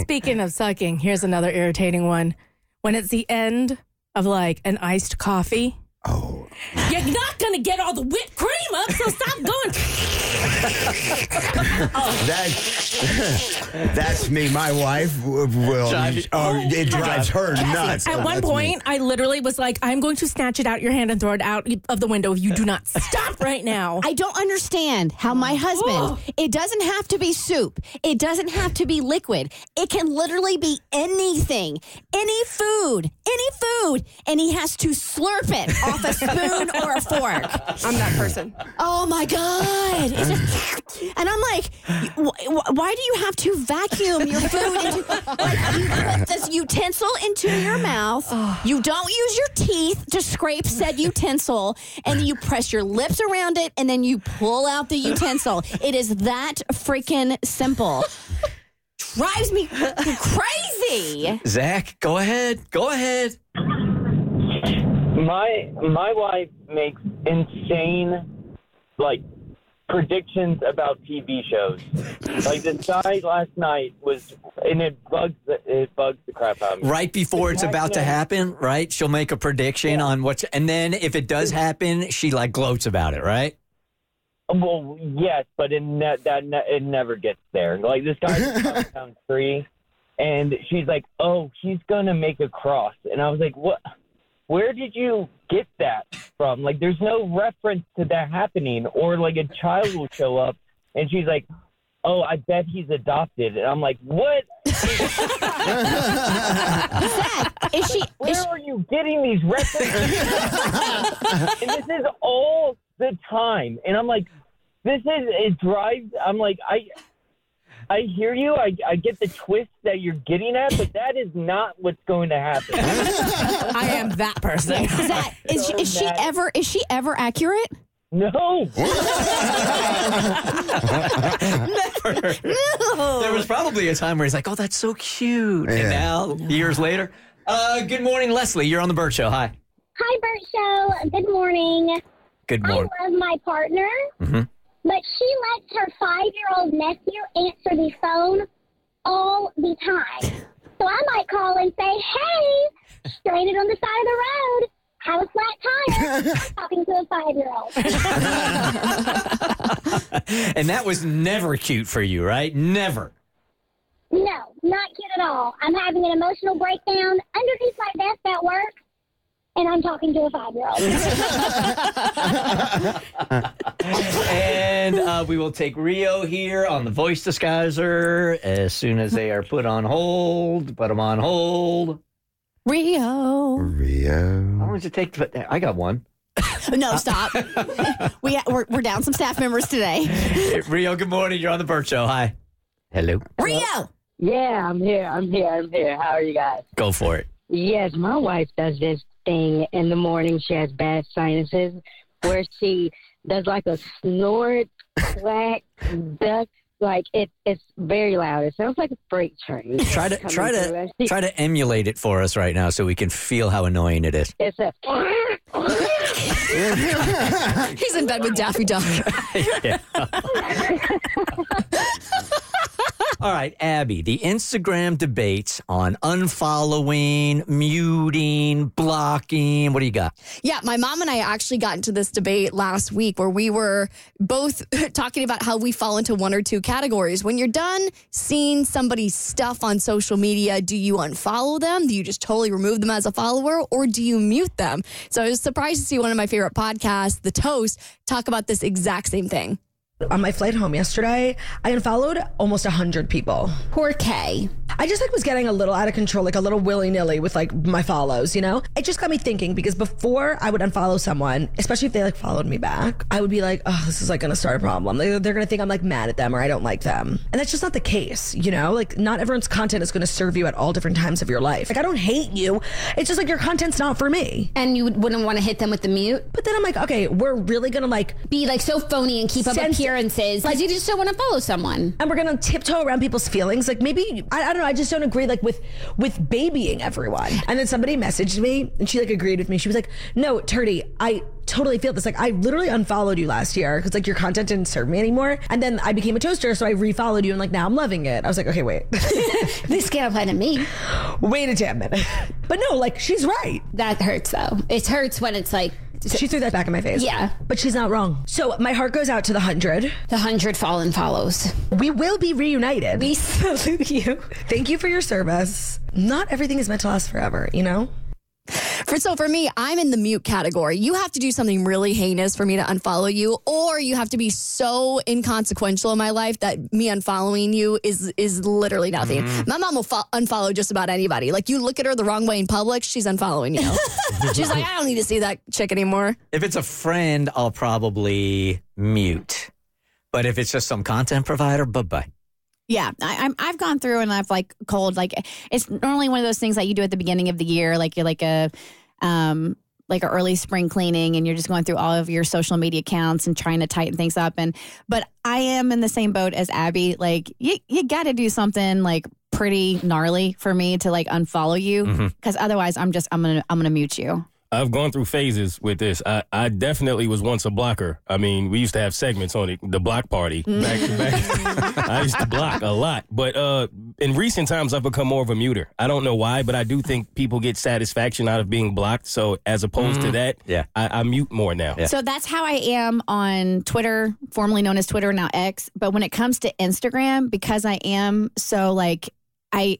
Speaking of sucking, here's another irritating one. When it's the end of, like, an iced coffee. Oh. You're not going to get all the whipped cream up, so stop going. That's me. My wife will. It drives her nuts. At one point, I literally was like, I'm going to snatch it out of your hand and throw it out of the window if you do not stop right now. I don't understand how my husband, it doesn't have to be soup. It doesn't have to be liquid. It can literally be anything, any food, and he has to slurp it off a spoon or a fork. I'm that person. Oh, my God. It's just, and I'm like, why do you have to vacuum your food? You put this utensil into your mouth. You don't use your teeth to scrape said utensil. And then you press your lips around it, and then you pull out the utensil. It is that freaking simple. Drives me crazy. Zach, go ahead. My wife makes insane, like, predictions about TV shows. Like this guy last night was, and it bugs the crap out of me. Right before it's about to happen, right? She'll make a prediction on what's, and then if it does happen, she like gloats about it, right? Well, yes, but it never gets there. Like this guy's down three, and she's like, "Oh, he's gonna make a cross," and I was like, "What? Where did you get that from?" Like, there's no reference to that happening, or like a child will show up, and she's like, "Oh, I bet he's adopted," and I'm like, "What?" Where are you getting these references? And this is all the time, and I'm like, "This is it drives." I'm like, I hear you. I get the twist that you're getting at, but that is not what's going to happen. I am that person. Is she ever accurate? No. Never. No. There was probably a time where he's like, "Oh, that's so cute," and now years later. Good morning, Leslie. You're on the Bert Show. Hi. Hi, Bert Show. Good morning. Good morning. I love my partner. Mm-hmm. But she lets her 5-year-old nephew answer the phone all the time. So I might call and say, "Hey, stranded on the side of the road. Have a flat tire." Talking to a 5-year-old. And that was never cute for you, right? Never. No, not cute at all. I'm having an emotional breakdown underneath my desk at work, and I'm talking to a 5-year-old. And we will take Rio here on the voice disguiser as soon as they are put on hold. Put them on hold. Rio. How long does it take? I got one. No, stop. We're down some staff members today. Hey, Rio, good morning. You're on the Bert Show. Hi. Hello. Rio. Yeah, I'm here. How are you guys? Go for it. Yes, my wife does this thing in the morning. She has bad sinuses where she does like a snort, quack, duck. Like it's very loud. It sounds like a freight train. Try to emulate it for us right now so we can feel how annoying it is. It's a He's in bed with Daffy Duck. All right, Abby, the Instagram debates on unfollowing, muting, blocking. What do you got? Yeah, my mom and I actually got into this debate last week where we were both talking about how we fall into one or two categories. When you're done seeing somebody's stuff on social media, do you unfollow them? Do you just totally remove them as a follower, or do you mute them? So I was surprised to see one of my favorite podcasts, The Toast, talk about this exact same thing. On my flight home yesterday, I unfollowed almost 100 people. Poor Kay. I just was getting a little out of control, a little willy-nilly with my follows, you know? It just got me thinking, because before I would unfollow someone, especially if they followed me back, I would be like, "Oh, this is gonna start a problem. They're gonna think I'm mad at them or I don't like them." And that's just not the case, you know? Not everyone's content is gonna serve you at all different times of your life. I don't hate you. It's just your content's not for me. And you wouldn't want to hit them with the mute? But then I'm okay, we're really gonna be so phony and keep up appearances. Because you just don't want to follow someone. And we're going to tiptoe around people's feelings. Maybe, I don't know, I just don't agree with babying everyone. And then somebody messaged me and she agreed with me. She was like, "No, Turdy, I totally feel this. I literally unfollowed you last year because your content didn't serve me anymore. And then I became a toaster, so I refollowed you and now I'm loving it." I was like, "Okay, wait." This can't apply to me. Wait a damn minute. But no, she's right. That hurts though. It hurts when it's she threw that back in my face. Yeah. But she's not wrong. So my heart goes out to the 100. The 100 fallen follows. We will be reunited. We salute you. Thank you for your service. Not everything is meant to last forever, you know? For me, I'm in the mute category. You have to do something really heinous for me to unfollow you, or you have to be so inconsequential in my life that me unfollowing you is literally nothing. Mm-hmm. My mom will unfollow just about anybody. You look at her the wrong way in public, she's unfollowing you. She's like, "I don't need to see that chick anymore." If it's a friend, I'll probably mute. But if it's just some content provider, bye-bye. Yeah, I've gone through and I've culled it's normally one of those things that you do at the beginning of the year, you're an early spring cleaning and you're just going through all of your social media accounts and trying to tighten things up. But I am in the same boat as Abby. You got to do something pretty gnarly for me to unfollow you, because otherwise I'm gonna mute you. I've gone through phases with this. I definitely was once a blocker. I mean, we used to have segments on it, the block party. Back to back. I used to block a lot. But in recent times, I've become more of a muter. I don't know why, but I do think people get satisfaction out of being blocked. So as opposed to that, I mute more now. Yeah. So that's how I am on Twitter, formerly known as Twitter, now X. But when it comes to Instagram, because I am so, like, I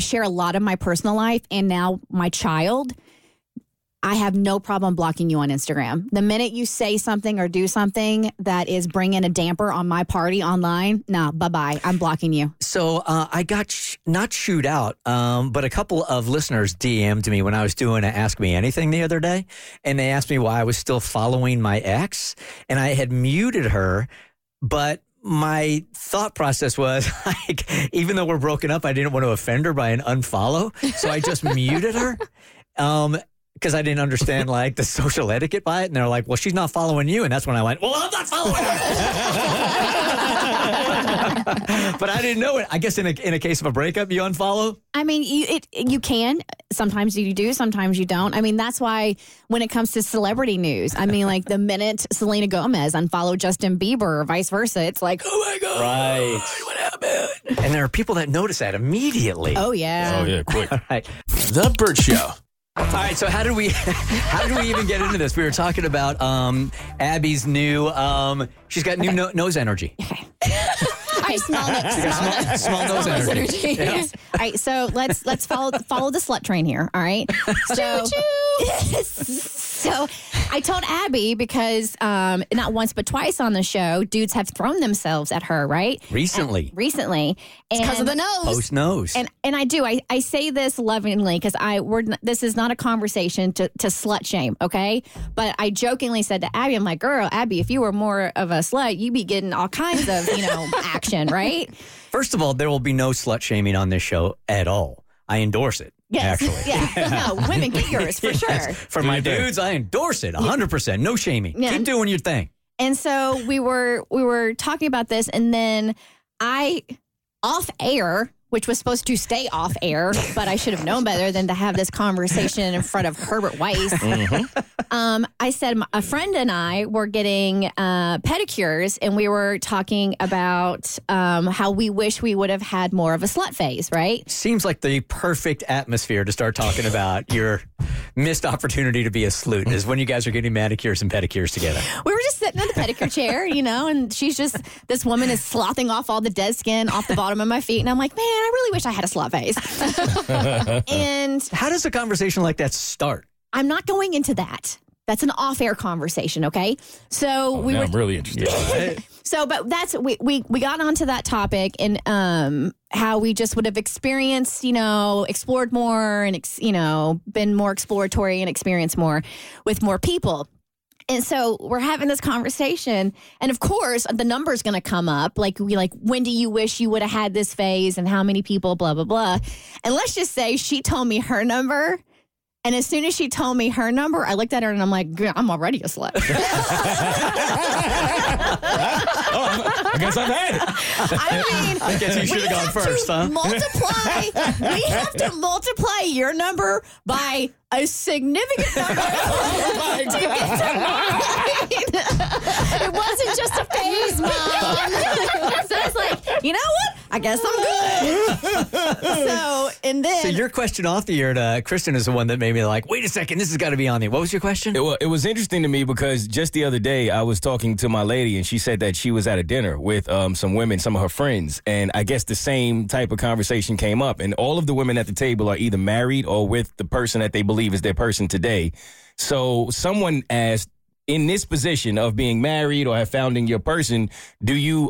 share a lot of my personal life and now my child, I have no problem blocking you on Instagram. The minute you say something or do something that is bringing a damper on my party online, nah, bye-bye. I'm blocking you. So I got, not chewed out, but a couple of listeners DM'd me when I was doing an Ask Me Anything the other day, and they asked me why I was still following my ex, and I had muted her, but my thought process was, like, even though we're broken up, I didn't want to offend her by an unfollow. So I just muted her because I didn't understand, like, the social etiquette by it. And they're like, well, she's not following you. And that's when I went, well, I'm not following her. But I didn't know it. I guess in a case of a breakup, you unfollow? I mean, you can. Sometimes you do. Sometimes you don't. I mean, that's why when it comes to celebrity news, I mean, like, the minute Selena Gomez unfollowed Justin Bieber or vice versa, it's like, oh, my God. Right. What happened? And there are people that notice that immediately. Oh, yeah. Oh, yeah, quick. All right. The Bert Show. All right, so how did we even get into this? We were talking about Abby's new. She's got new nose energy. Okay. I smell it. Small nose energy. Yeah. All right, so let's follow the slut train here. All right. So, so I told Abby because not once but twice on the show, dudes have thrown themselves at her. Right. Recently. Because of the nose. Post nose. And I do. I say this lovingly because this is not a conversation to slut shame. Okay. But I jokingly said to Abby, I'm like, girl, Abby, if you were more of a slut, you'd be getting all kinds of action. Right? First of all, there will be no slut shaming on this show at all. I endorse it. Yes. Actually. Yeah. No, women, get yours for sure. Yes. For my dudes, I endorse it 100%. No shaming. Yeah. Keep doing your thing. And so we were talking about this, and then I, off air, which was supposed to stay off air, but I should have known better than to have this conversation in front of Herbert Weiss. Mm-hmm. I said a friend and I were getting pedicures, and we were talking about how we wish we would have had more of a slut phase, right? Seems like the perfect atmosphere to start talking about your missed opportunity to be a slut is when you guys are getting manicures and pedicures together. We were just sitting in the pedicure chair, and she's just, this woman is slothing off all the dead skin off the bottom of my feet, and I'm like, man, I really wish I had a slut face. And how does a conversation like that start? I'm not going into that. That's an off-air conversation, okay? So I'm really interested. Yeah. So, but we got onto that topic and how we just would have experienced, explored more and been more exploratory and experienced more with more people. And so we're having this conversation, and of course, the number's going to come up. Like, when do you wish you would have had this phase, and how many people, blah, blah, blah. And let's just say she told me her number, and as soon as she told me her number, I looked at her, and I'm like, I'm already a slut. I guess I've had it. I mean, I guess you should have gone first, huh? We have to multiply your number by a significant number to get to mine. It wasn't just a phase, Mom. So it's like, you know what? I guess I'm good. So your question off the air to Kristen is the one that made me like, wait a second, this has got to be on there. What was your question? It was interesting to me because just the other day I was talking to my lady and she said that she was at a dinner with some women, some of her friends, and I guess the same type of conversation came up. And all of the women at the table are either married or with the person that they believe is their person today. So someone asked, in this position of being married or finding your person,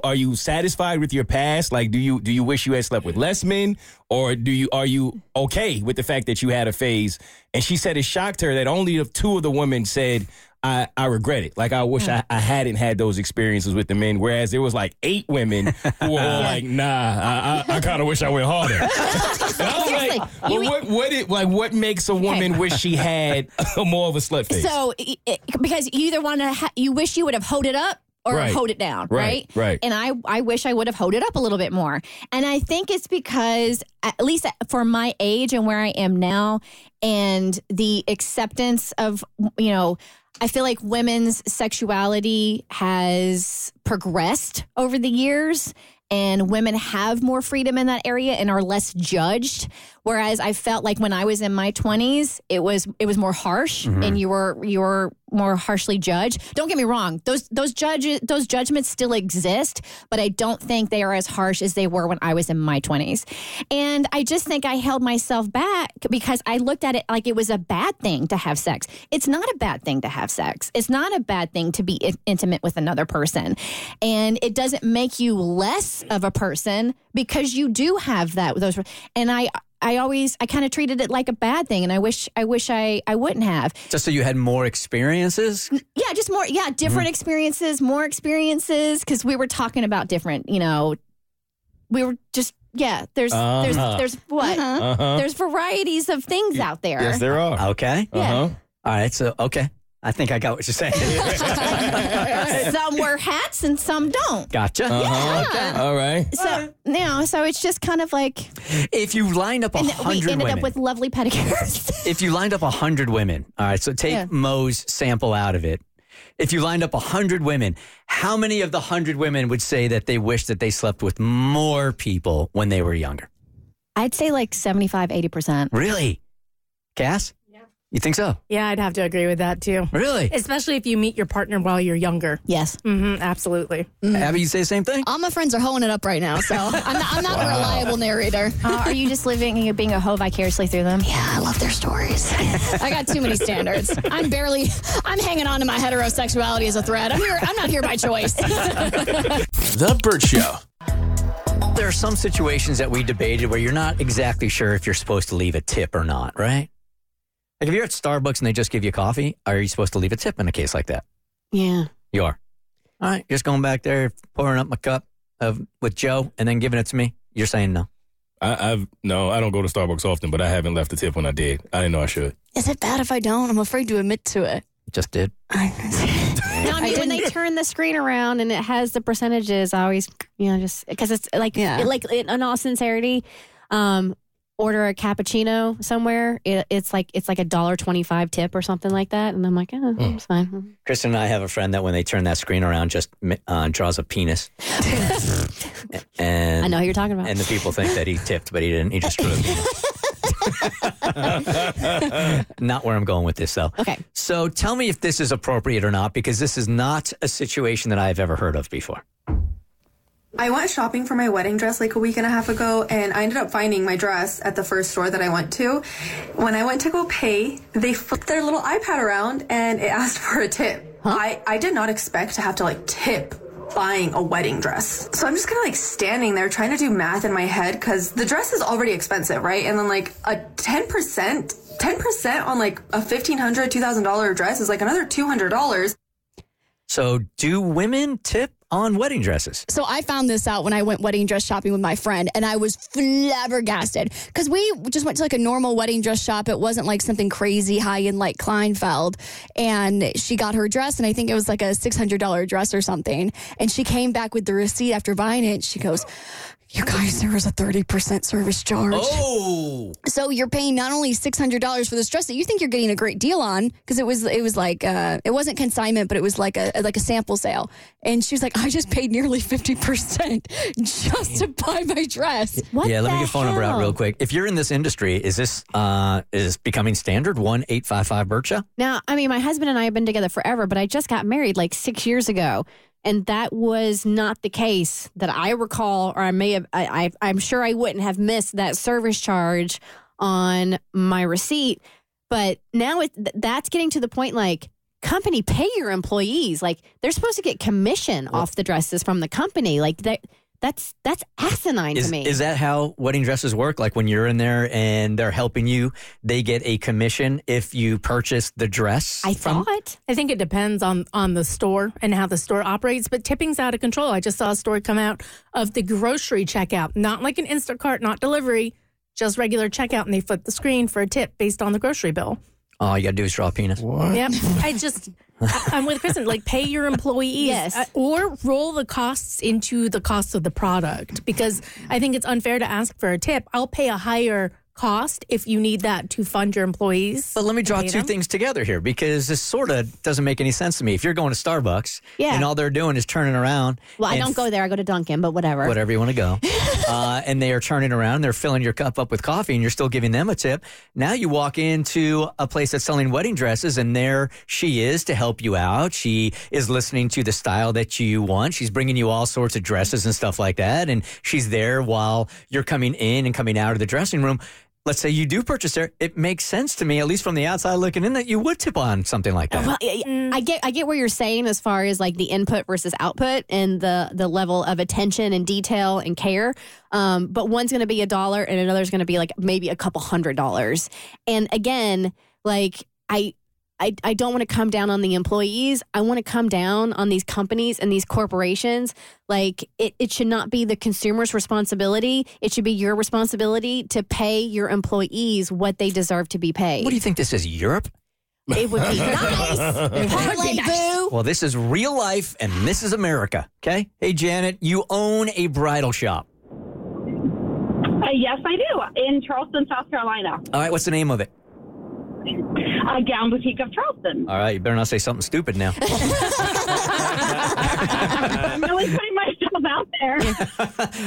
are you satisfied with your past? Like, do you wish you had slept with less men, or are you okay with the fact that you had a phase? And she said it shocked her that only two of the women said, I regret it. Like, I wish I hadn't had those experiences with the men, whereas there was like 8 women who were like, nah, I kind of wish I went harder. And I was like, well, what makes a woman wish she had more of a slut face? So, because you either want to, you wish you would have hoed it up, or hoed it down, right? And I wish I would have hoed it up a little bit more. And I think it's because, at least for my age and where I am now, and the acceptance of, you know, I feel like women's sexuality has progressed over the years, and women have more freedom in that area and are less judged. Whereas I felt like when I was in my 20s, it was more harsh, and you were more harshly judged. Don't get me wrong; those judgments still exist, but I don't think they are as harsh as they were when I was in my 20s. And I just think I held myself back because I looked at it like it was a bad thing to have sex. It's not a bad thing to have sex. It's not a bad thing to be intimate with another person, and it doesn't make you less of a person because you do have that. Those, and I kind of treated it like a bad thing, and I wish I wouldn't have. Just so you had more experiences? Yeah, just more, different experiences, more experiences, because we were talking about different, you know, we were just, there's varieties of things out there. Yes, there are. Okay. Yeah. Uh-huh. All right, so, okay. I think I got what you're saying. Some wear hats and some don't. Gotcha. Uh-huh. Yeah. Okay. All right. So now, so it's just kind of like if you lined up 100 women, we ended up with lovely pedicures. If you lined up 100 women, all right. So take Mo's sample out of it. If you lined up 100 women, how many of the 100 women would say that they wish that they slept with more people when they were younger? I'd say like 75, 80%. Really, Cass? You think so? Yeah, I'd have to agree with that, too. Really? Especially if you meet your partner while you're younger. Yes. Mm-hmm, absolutely. Mm. Abby, you say the same thing? All my friends are hoeing it up right now, so I'm not a reliable narrator. Are you just living and being a hoe vicariously through them? Yeah, I love their stories. I got too many standards. I'm hanging on to my heterosexuality as a thread. I'm not here by choice. The Bert Show. There are some situations that we debated where you're not exactly sure if you're supposed to leave a tip or not, right? Like if you're at Starbucks and they just give you coffee, are you supposed to leave a tip in a case like that? Yeah. You are. All right. Just going back there, pouring up my cup with Joe and then giving it to me. You're saying no. I don't go to Starbucks often, but I haven't left a tip when I did. I didn't know I should. Is it bad if I don't? I'm afraid to admit to it. Just did. When they turn the screen around and it has the percentages, I always, you know, just because it's like, in all sincerity, order a cappuccino somewhere, it's like $1.25 tip or something like that, and I'm like, it's fine. Kristen and I have a friend that when they turn that screen around, just draws a penis. And I know who you're talking about. And the people think that he tipped, but he didn't. He just drew a penis. Not where I'm going with this, though. Okay. So tell me if this is appropriate or not, because this is not a situation that I've ever heard of before. I went shopping for my wedding dress like a week and a half ago, and I ended up finding my dress at the first store that I went to. When I went to go pay, they flipped their little iPad around and it asked for a tip. Huh? I did not expect to have to tip buying a wedding dress. So I'm just kind of standing there trying to do math in my head because the dress is already expensive, right? And then a 10% on a $1,500, $2,000 dress is another $200. So do women tip on wedding dresses? So I found this out when I went wedding dress shopping with my friend, and I was flabbergasted because we just went to a normal wedding dress shop. It wasn't something crazy high end like Kleinfeld, and she got her dress, and I think it was a $600 dress or something. And she came back with the receipt after buying it. She goes, "You guys, there was a 30% service charge." Oh! So you're paying not only $600 for this dress that you think you're getting a great deal on, because it was it wasn't consignment, but it was like a sample sale. And she was like, "I just paid nearly 50% just to buy my dress." What? Yeah, let me get phone number out real quick. If you're in this industry, is this becoming standard? 1-855-BERT-SHOW. Now, I mean, my husband and I have been together forever, but I just got married 6 years ago. And that was not the case that I recall, or I may have, I'm sure I wouldn't have missed that service charge on my receipt. But now that's getting to the point, company pay your employees. They're supposed to get commission off the dresses from the company. That's asinine to me. Is that how wedding dresses work? When you're in there and they're helping you, they get a commission if you purchase the dress? I think it depends on the store and how the store operates, but tipping's out of control. I just saw a story come out of the grocery checkout, not like an Instacart, not delivery, just regular checkout, and they flip the screen for a tip based on the grocery bill. All you got to do is draw a penis. What? Yep. I'm with Kristen. Like, pay your employees. Yes. Or roll the costs into the cost of the product, because I think it's unfair to ask for a tip. I'll pay a higher cost if you need that to fund your employees. But let me draw two things together here, because this sort of doesn't make any sense to me. If you're going to Starbucks and all they're doing is turning around. Well, I don't go there. I go to Dunkin', but whatever. Whatever you want to go. And they are turning around. They're filling your cup up with coffee and you're still giving them a tip. Now you walk into a place that's selling wedding dresses and there she is to help you out. She is listening to the style that you want. She's bringing you all sorts of dresses and stuff like that. And she's there while you're coming in and coming out of the dressing room. Let's say you do purchase there. It makes sense to me, at least from the outside looking in, that you would tip on something like that. Well, I get what you're saying as far as like the input versus output and the level of attention and detail and care. But one's going to be $1 and another's going to be like maybe a couple $100s. And again, like I don't want to come down on the employees. I want to come down on these companies and these corporations. Like, it should not be the consumer's responsibility. It should be your responsibility to pay your employees what they deserve to be paid. What do you think this is, Europe? It would be nice. Parlay, boo. Well, this is real life, and this is America, okay? Hey, Janet, you own a bridal shop. Yes, I do, in Charleston, South Carolina. All right, what's the name of it? Gown Boutique of Charleston. All right, you better not say something stupid now. I'm really putting myself out there.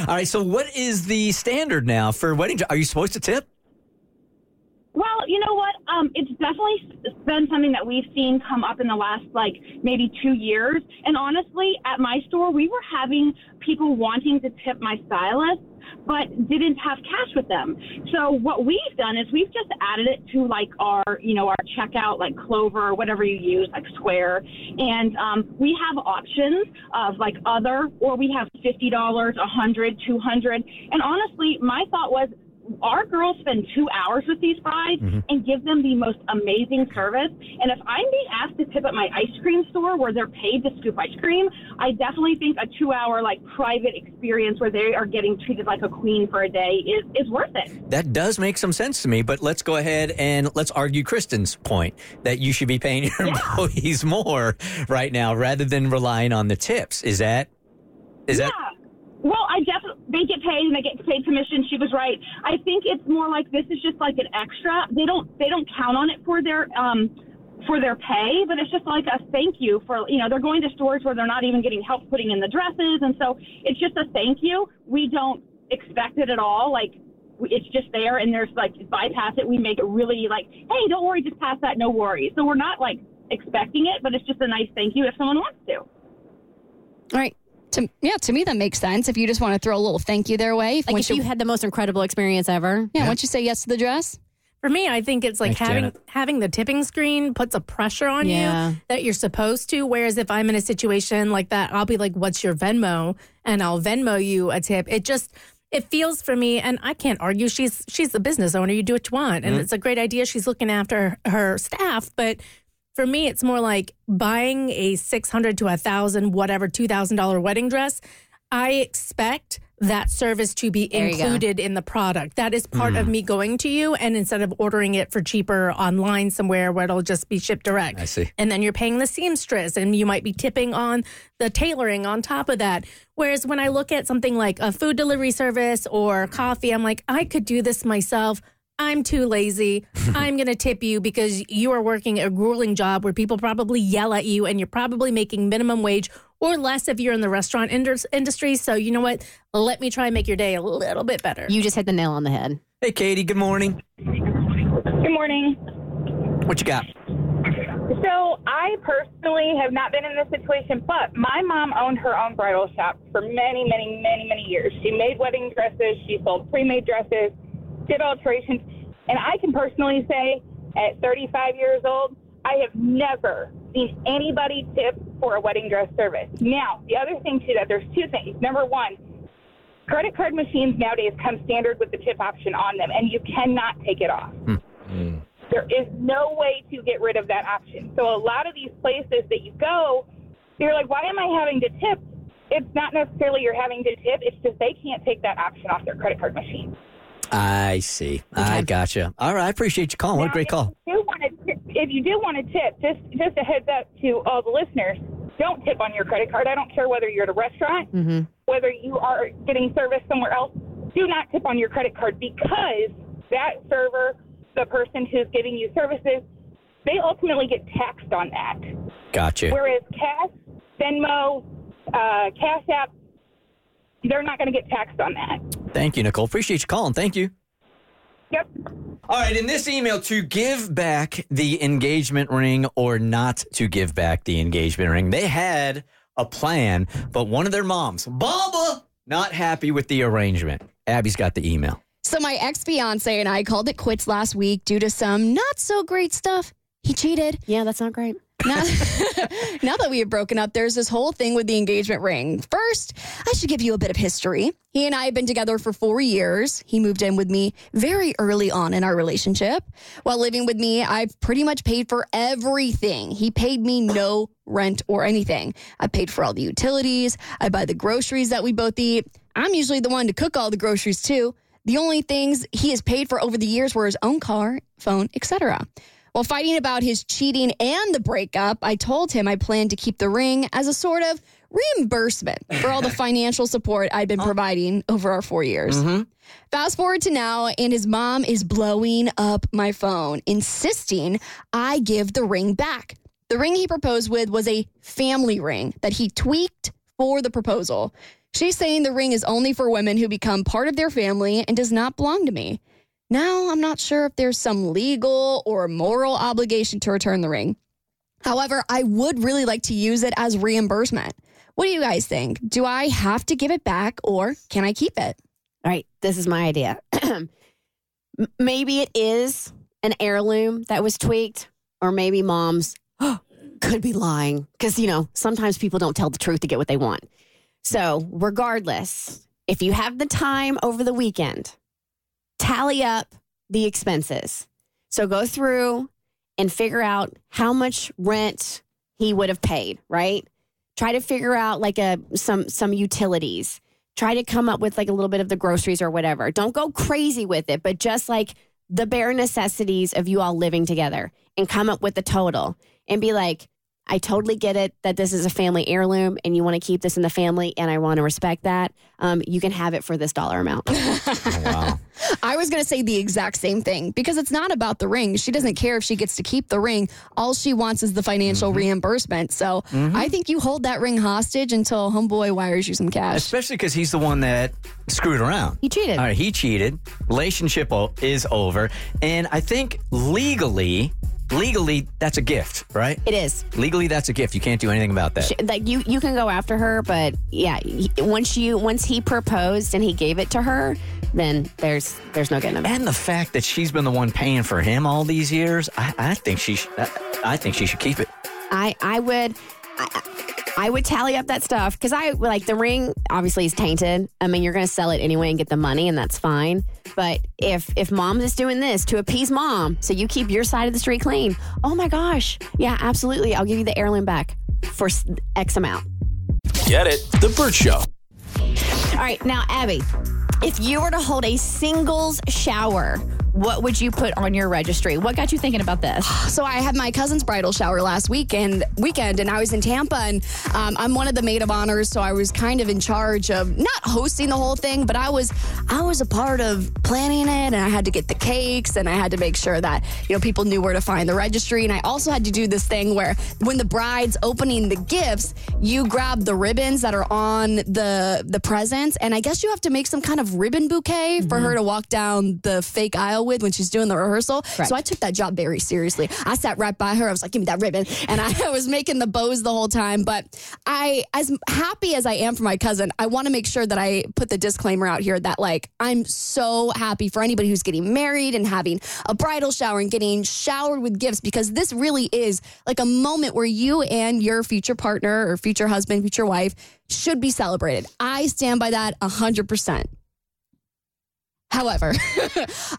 All right, so what is the standard now for wedding? Are you supposed to tip? Well, you know what? It's definitely been something that we've seen come up in the last, like, maybe 2 years. And honestly, at my store, we were having people wanting to tip my stylist, but didn't have cash with them. So what we've done is we've just added it to like our checkout, like Clover, whatever you use, like Square. And we have options of like other, or we have $50, $100, $200. And honestly, my thought was, our girls spend 2 hours with these brides and give them the most amazing service. And if I'm being asked to tip at my ice cream store where they're paid to scoop ice cream, I definitely think a 2 hour like private experience where they are getting treated like a queen for a day is worth it. That does make some sense to me, but let's go ahead and let's argue Kristen's point that you should be paying your employees more right now rather than relying on the tips. Is that? Well, I definitely, they get paid and they get paid commission. She was right. I think it's more like this is just like an extra. They don't count on it for their pay, but it's just like a thank you for, they're going to stores where they're not even getting help putting in the dresses. And so it's just a thank you. We don't expect it at all. Like, it's just there and there's like, bypass it. We make it really like, hey, don't worry, just pass that. No worries. So we're not like expecting it, but it's just a nice thank you if someone wants to. All right. To me, that makes sense. If you just want to throw a little thank you their way. Like if you had the most incredible experience ever. Yeah, once you say yes to the dress. For me, I think it's like having the tipping screen puts a pressure on you that you're supposed to. Whereas if I'm in a situation like that, I'll be like, what's your Venmo? And I'll Venmo you a tip. It feels for me, and I can't argue, she's the business owner. You do what you want. And it's a great idea. She's looking after her staff, but... for me, it's more like buying a $600 to $1,000, whatever, $2,000 wedding dress. I expect that service to be included in the product. That is part of me going to you, and instead of ordering it for cheaper online somewhere where it'll just be shipped direct. I see. And then you're paying the seamstress, and you might be tipping on the tailoring on top of that. Whereas when I look at something like a food delivery service or coffee, I'm like, I could do this myself. I'm too lazy. I'm going to tip you because you are working a grueling job where people probably yell at you and you're probably making minimum wage or less if you're in the restaurant industry. So you know what? Let me try and make your day a little bit better. You just hit the nail on the head. Hey, Katie. Good morning. Good morning. What you got? So I personally have not been in this situation, but my mom owned her own bridal shop for many, many, many, many years. She made wedding dresses. She sold pre-made dresses. Did alterations, and I can personally say at 35 years old, I have never seen anybody tip for a wedding dress service. Now, the other thing to that, there's two things. Number one, credit card machines nowadays come standard with the tip option on them, and you cannot take it off. There is no way to get rid of that option. So a lot of these places that you go, you're like, why am I having to tip? It's not necessarily you're having to tip. It's just they can't take that option off their credit card machine. I see. Okay. I gotcha. All right. I appreciate you calling. What a great call. if you do want to tip, just a heads up to all the listeners, don't tip on your credit card. I don't care whether you're at a restaurant, mm-hmm. whether you are getting service somewhere else. Do not tip on your credit card because that server, the person who's giving you services, they ultimately get taxed on that. Gotcha. Whereas cash, Venmo, Cash App, they're not going to get taxed on that. Thank you, Nicole. Appreciate you calling. Thank you. Yep. All right, in this email, to give back the engagement ring or not to give back the engagement ring. They had a plan, but one of their moms, Baba, not happy with the arrangement. Abby's got the email. So my ex-Beyonce and I called it quits last week due to some not-so-great stuff. He cheated. Yeah, that's not great. Now that we have broken up, there's this whole thing with the engagement ring. First, I should give you a bit of history. He and I have been together for 4 years. He moved in with me very early on in our relationship. While living with me, I've pretty much paid for everything. He paid me no rent or anything. I paid for all the utilities. I buy the groceries that we both eat. I'm usually the one to cook all the groceries too. The only things he has paid for over the years were his own car, phone, etc. While fighting about his cheating and the breakup, I told him I planned to keep the ring as a sort of reimbursement for all the financial support I'd been providing over our 4 years. Mm-hmm. Fast forward to now, and his mom is blowing up my phone, insisting I give the ring back. The ring he proposed with was a family ring that he tweaked for the proposal. She's saying the ring is only for women who become part of their family and does not belong to me. Now, I'm not sure if there's some legal or moral obligation to return the ring. However, I would really like to use it as reimbursement. What do you guys think? Do I have to give it back or can I keep it? All right, this is my idea. Maybe it is an heirloom that was tweaked, or maybe moms could be lying because, you know, sometimes people don't tell the truth to get what they want. So regardless, if you have the time over the weekend, tally up the expenses. So go through and figure out how much rent he would have paid, right? Try to figure out like some utilities. Try to come up with like a little bit of the groceries or whatever. Don't go crazy with it, but just like the bare necessities of you all living together, and come up with the total and be like, I totally get it that this is a family heirloom and you want to keep this in the family, and I want to respect that. You can have it for this dollar amount. Oh, wow. I was going to say the exact same thing because it's not about the ring. She doesn't care if she gets to keep the ring. All she wants is the financial mm-hmm. reimbursement. So I think you hold that ring hostage until homeboy wires you some cash. Especially because he's the one that screwed around. He cheated. All right, he cheated. Relationship is over. And I think legally, that's a gift, right? It is. Legally, that's a gift. You can't do anything about that. Like you can go after her, but yeah, once he proposed and he gave it to her, then there's no getting it. And the fact that she's been the one paying for him all these years, I think she should keep it. I would tally up that stuff because I like the ring. Obviously, is tainted. I mean, you're going to sell it anyway and get the money, and that's fine. But if mom is doing this to appease mom, so you keep your side of the street clean. Oh my gosh, yeah, absolutely. I'll give you the heirloom back for X amount. Get it? The Bert Show. All right, now Abby, if you were to hold a singles shower, what would you put on your registry? What got you thinking about this? So I had my cousin's bridal shower last weekend, and I was in Tampa, and I'm one of the maid of honors, so I was kind of in charge of not hosting the whole thing, but I was a part of planning it, and I had to get the cakes, and I had to make sure that, you know, people knew where to find the registry, and I also had to do this thing where when the bride's opening the gifts, you grab the ribbons that are on the presents, and I guess you have to make some kind of ribbon bouquet for her to walk down the fake aisle with when she's doing the rehearsal. Right. So I took that job very seriously. I sat right by her. I was like, give me that ribbon. And I was making the bows the whole time. But I, as happy as I am for my cousin, I want to make sure that I put the disclaimer out here that like, I'm so happy for anybody who's getting married and having a bridal shower and getting showered with gifts, because this really is like a moment where you and your future partner or future husband, future wife should be celebrated. I stand by that 100%. However,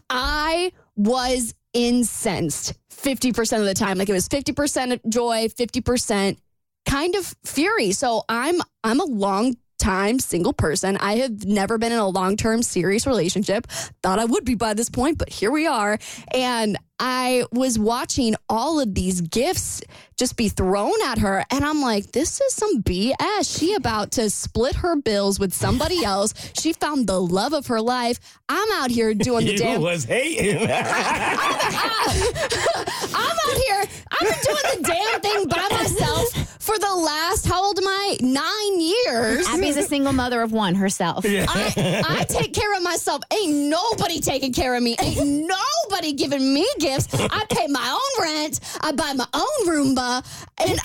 I was incensed 50% of the time. Like it was 50% joy, 50% kind of fury. So I'm a long time single person. I have never been in a long-term serious relationship. Thought I would be by this point, but here we are. And I was watching all of these gifts just be thrown at her. And I'm like, this is some BS. She about to split her bills with somebody else. She found the love of her life. I'm out here doing the damn... You was hating. I'm out here. I've been doing the damn thing by myself for the last, how old am I? 9 years. Abby's a single mother of one herself. Yeah. I take care of myself. Ain't nobody taking care of me. Ain't nobody giving me gifts. I pay my own rent. I buy my own Roomba. And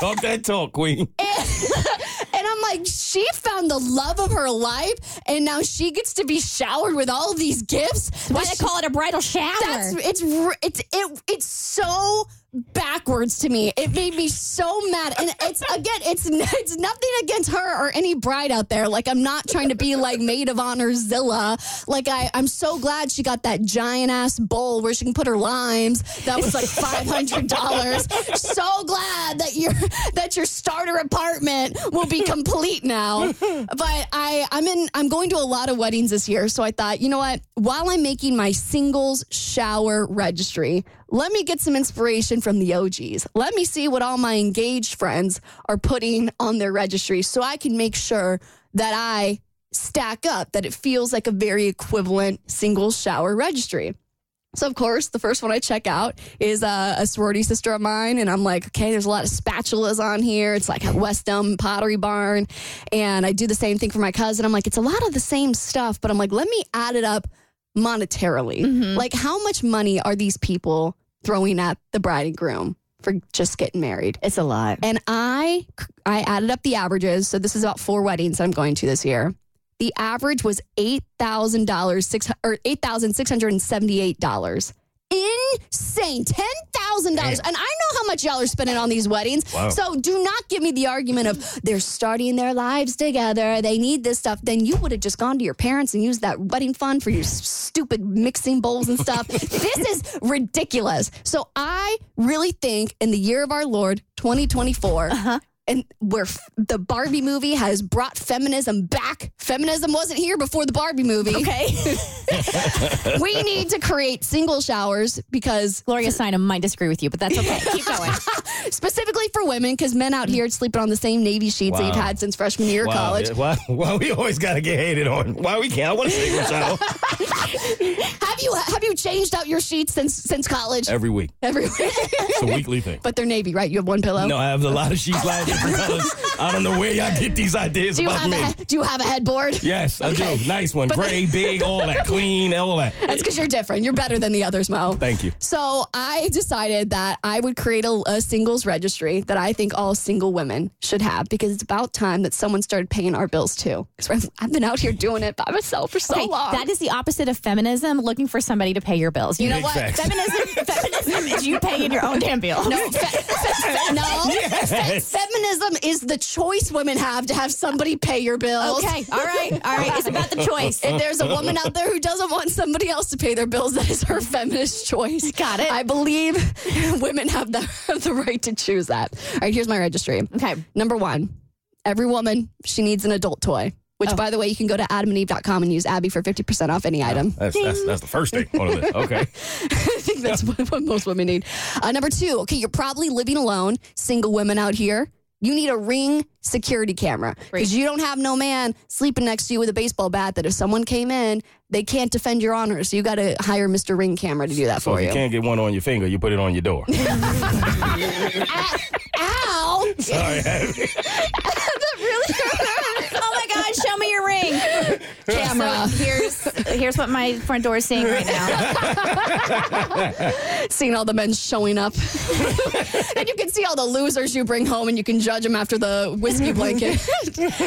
talk that talk, queen. And I'm like, she found the love of her life, and now she gets to be showered with all of these gifts. Why they call it a bridal shower? It's so backwards to me. It made me so mad. And it's nothing against her or any bride out there. Like, I'm not trying to be like maid of honor Zilla. Like, I'm so glad she got that giant ass bowl where she can put her limes. That was like $500. So glad that your starter apartment will be complete now. But I'm going to a lot of weddings this year, so I thought, you know what? While I'm making my singles shower registry, let me get some inspiration from the OGs. Let me see what all my engaged friends are putting on their registry so I can make sure that I stack up, that it feels like a very equivalent single shower registry. So, of course, the first one I check out is a sorority sister of mine. And I'm like, okay, there's a lot of spatulas on here. It's like a West Elm Pottery Barn. And I do the same thing for my cousin. I'm like, it's a lot of the same stuff. But I'm like, let me add it up monetarily. Mm-hmm. Like, how much money are these people throwing at the bride and groom for just getting married? It's a lot. And I added up the averages. So this is about 4 weddings that I'm going to this year. The average was $8,678. Insane. $10,000. And I know how much y'all are spending on these weddings. Wow. So do not give me the argument of they're starting their lives together. They need this stuff. Then you would have just gone to your parents and used that wedding fund for your stupid mixing bowls and stuff. This is ridiculous. So I really think in the year of our Lord, 2024, and where the Barbie movie has brought feminism back. Feminism wasn't here before the Barbie movie. Okay. We need to create single showers because... Gloria Steinem might disagree with you, but that's okay. Keep going. Specifically for women, because men out here are sleeping on the same Navy sheets that you've had since freshman year of college. Why we always got to get hated on? Why we can't? I want a single shower. Have you changed out your sheets since college? Every week. It's a weekly thing. But they're Navy, right? You have one pillow? No, I have a lot of sheets. I don't know where y'all get these ideas about me. Do you have a headboard? Yes, I do. Nice one. Gray, big, all that. Clean, all that. That's because you're different. You're better than the others, Mo. Thank you. So I decided that I would create a singles registry that I think all single women should have because it's about time that someone started paying our bills too. Because I've been out here doing it by myself for so long. That is the opposite of feminism, looking for somebody to pay your bills. You know what? Feminism is you paying your own damn bill. No. Feminism is the choice women have to have somebody pay your bills. Okay. All right. It's about the choice. If there's a woman out there who doesn't want somebody else to pay their bills, that is her feminist choice. Got it. I believe women have the right to choose that. All right, here's my registry. Okay. Number 1, every woman, she needs an adult toy. Which, by the way, you can go to adamandeve.com and use Abby for 50% off any item. That's the first thing. Okay. I think that's what most women need. Number 2, okay, you're probably living alone. Single women out here, you need a Ring security camera because you don't have no man sleeping next to you with a baseball bat that if someone came in, they can't defend your honor. So you got to hire Mr. Ring camera to do that for you. You can't get one on your finger. You put it on your door. Ow! Sorry, Abby. That really hurt. Show me your ring. Camera. So here's what my front door is seeing right now. Seeing all the men showing up. And you can see all the losers you bring home and you can judge them after the whiskey blanket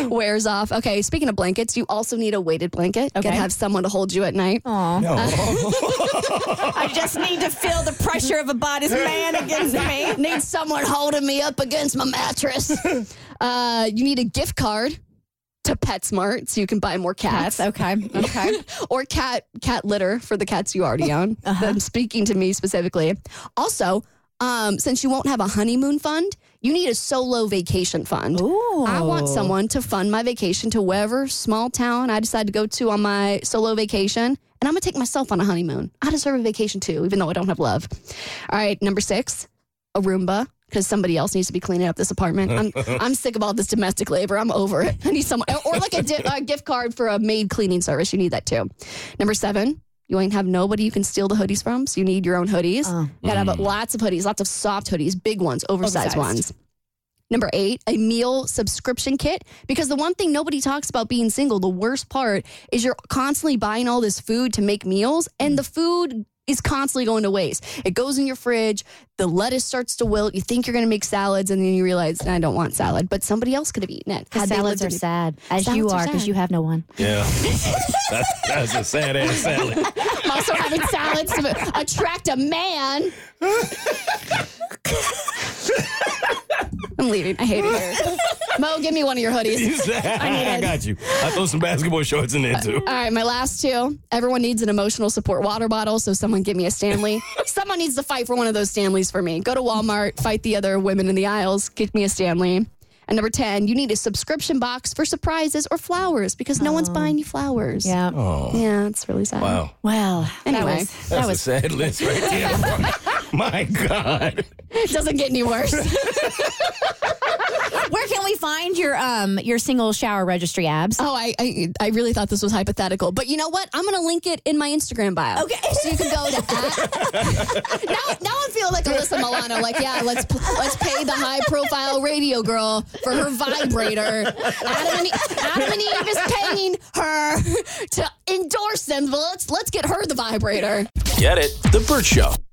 wears off. Okay, speaking of blankets, you also need a weighted blanket. Okay. You gotta have someone to hold you at night. Aww. No. I just need to feel the pressure of a body's man against me. Need someone holding me up against my mattress. You need a gift card to PetSmart so you can buy more cats. Okay. Or cat litter for the cats you already own. Speaking to me specifically. Also, Since you won't have a honeymoon fund, you need a solo vacation fund. Ooh. I want someone to fund my vacation to wherever small town I decide to go to on my solo vacation. And I'm going to take myself on a honeymoon. I deserve a vacation too, even though I don't have love. All right, number 6, a Roomba, because somebody else needs to be cleaning up this apartment. I'm sick of all this domestic labor. I'm over it. I need someone. Or like a gift card for a maid cleaning service. You need that too. Number 7. You ain't have nobody you can steal the hoodies from, so you need your own hoodies. Oh. You gotta have lots of hoodies, lots of soft hoodies, big ones, oversized ones. Number 8, a meal subscription kit. Because the one thing nobody talks about being single, the worst part, is you're constantly buying all this food to make meals, and the food is constantly going to waste. It goes in your fridge, the lettuce starts to wilt, you think you're going to make salads, and then you realize, I don't want salad, but somebody else could have eaten it. Salads are sad, as you are, because you have no one. Yeah. That's a sad-ass salad. I'm also having salads to attract a man. I'm leaving. I hate it here. Mo, give me one of your hoodies. I got you. I throw some basketball shorts in there, too. All right, my last 2. Everyone needs an emotional support water bottle, so someone give me a Stanley. Someone needs to fight for one of those Stanleys for me. Go to Walmart, fight the other women in the aisles, get me a Stanley. And number 10, you need a subscription box for surprises or flowers, because no one's buying you flowers. Yeah. Oh. Yeah, it's really sad. Wow. Well, anyway. That was a sad list right there. My God. It doesn't get any worse. Where can we find your single shower registry, abs? Oh, I really thought this was hypothetical. But you know what? I'm going to link it in my Instagram bio. Okay. So you can go to that. Now I'm feeling like Alyssa Milano. Like, yeah, let's pay the high-profile radio girl for her vibrator. Adam and Eve is paying her to endorse them. Let's get her the vibrator. Get it. The Bert Show.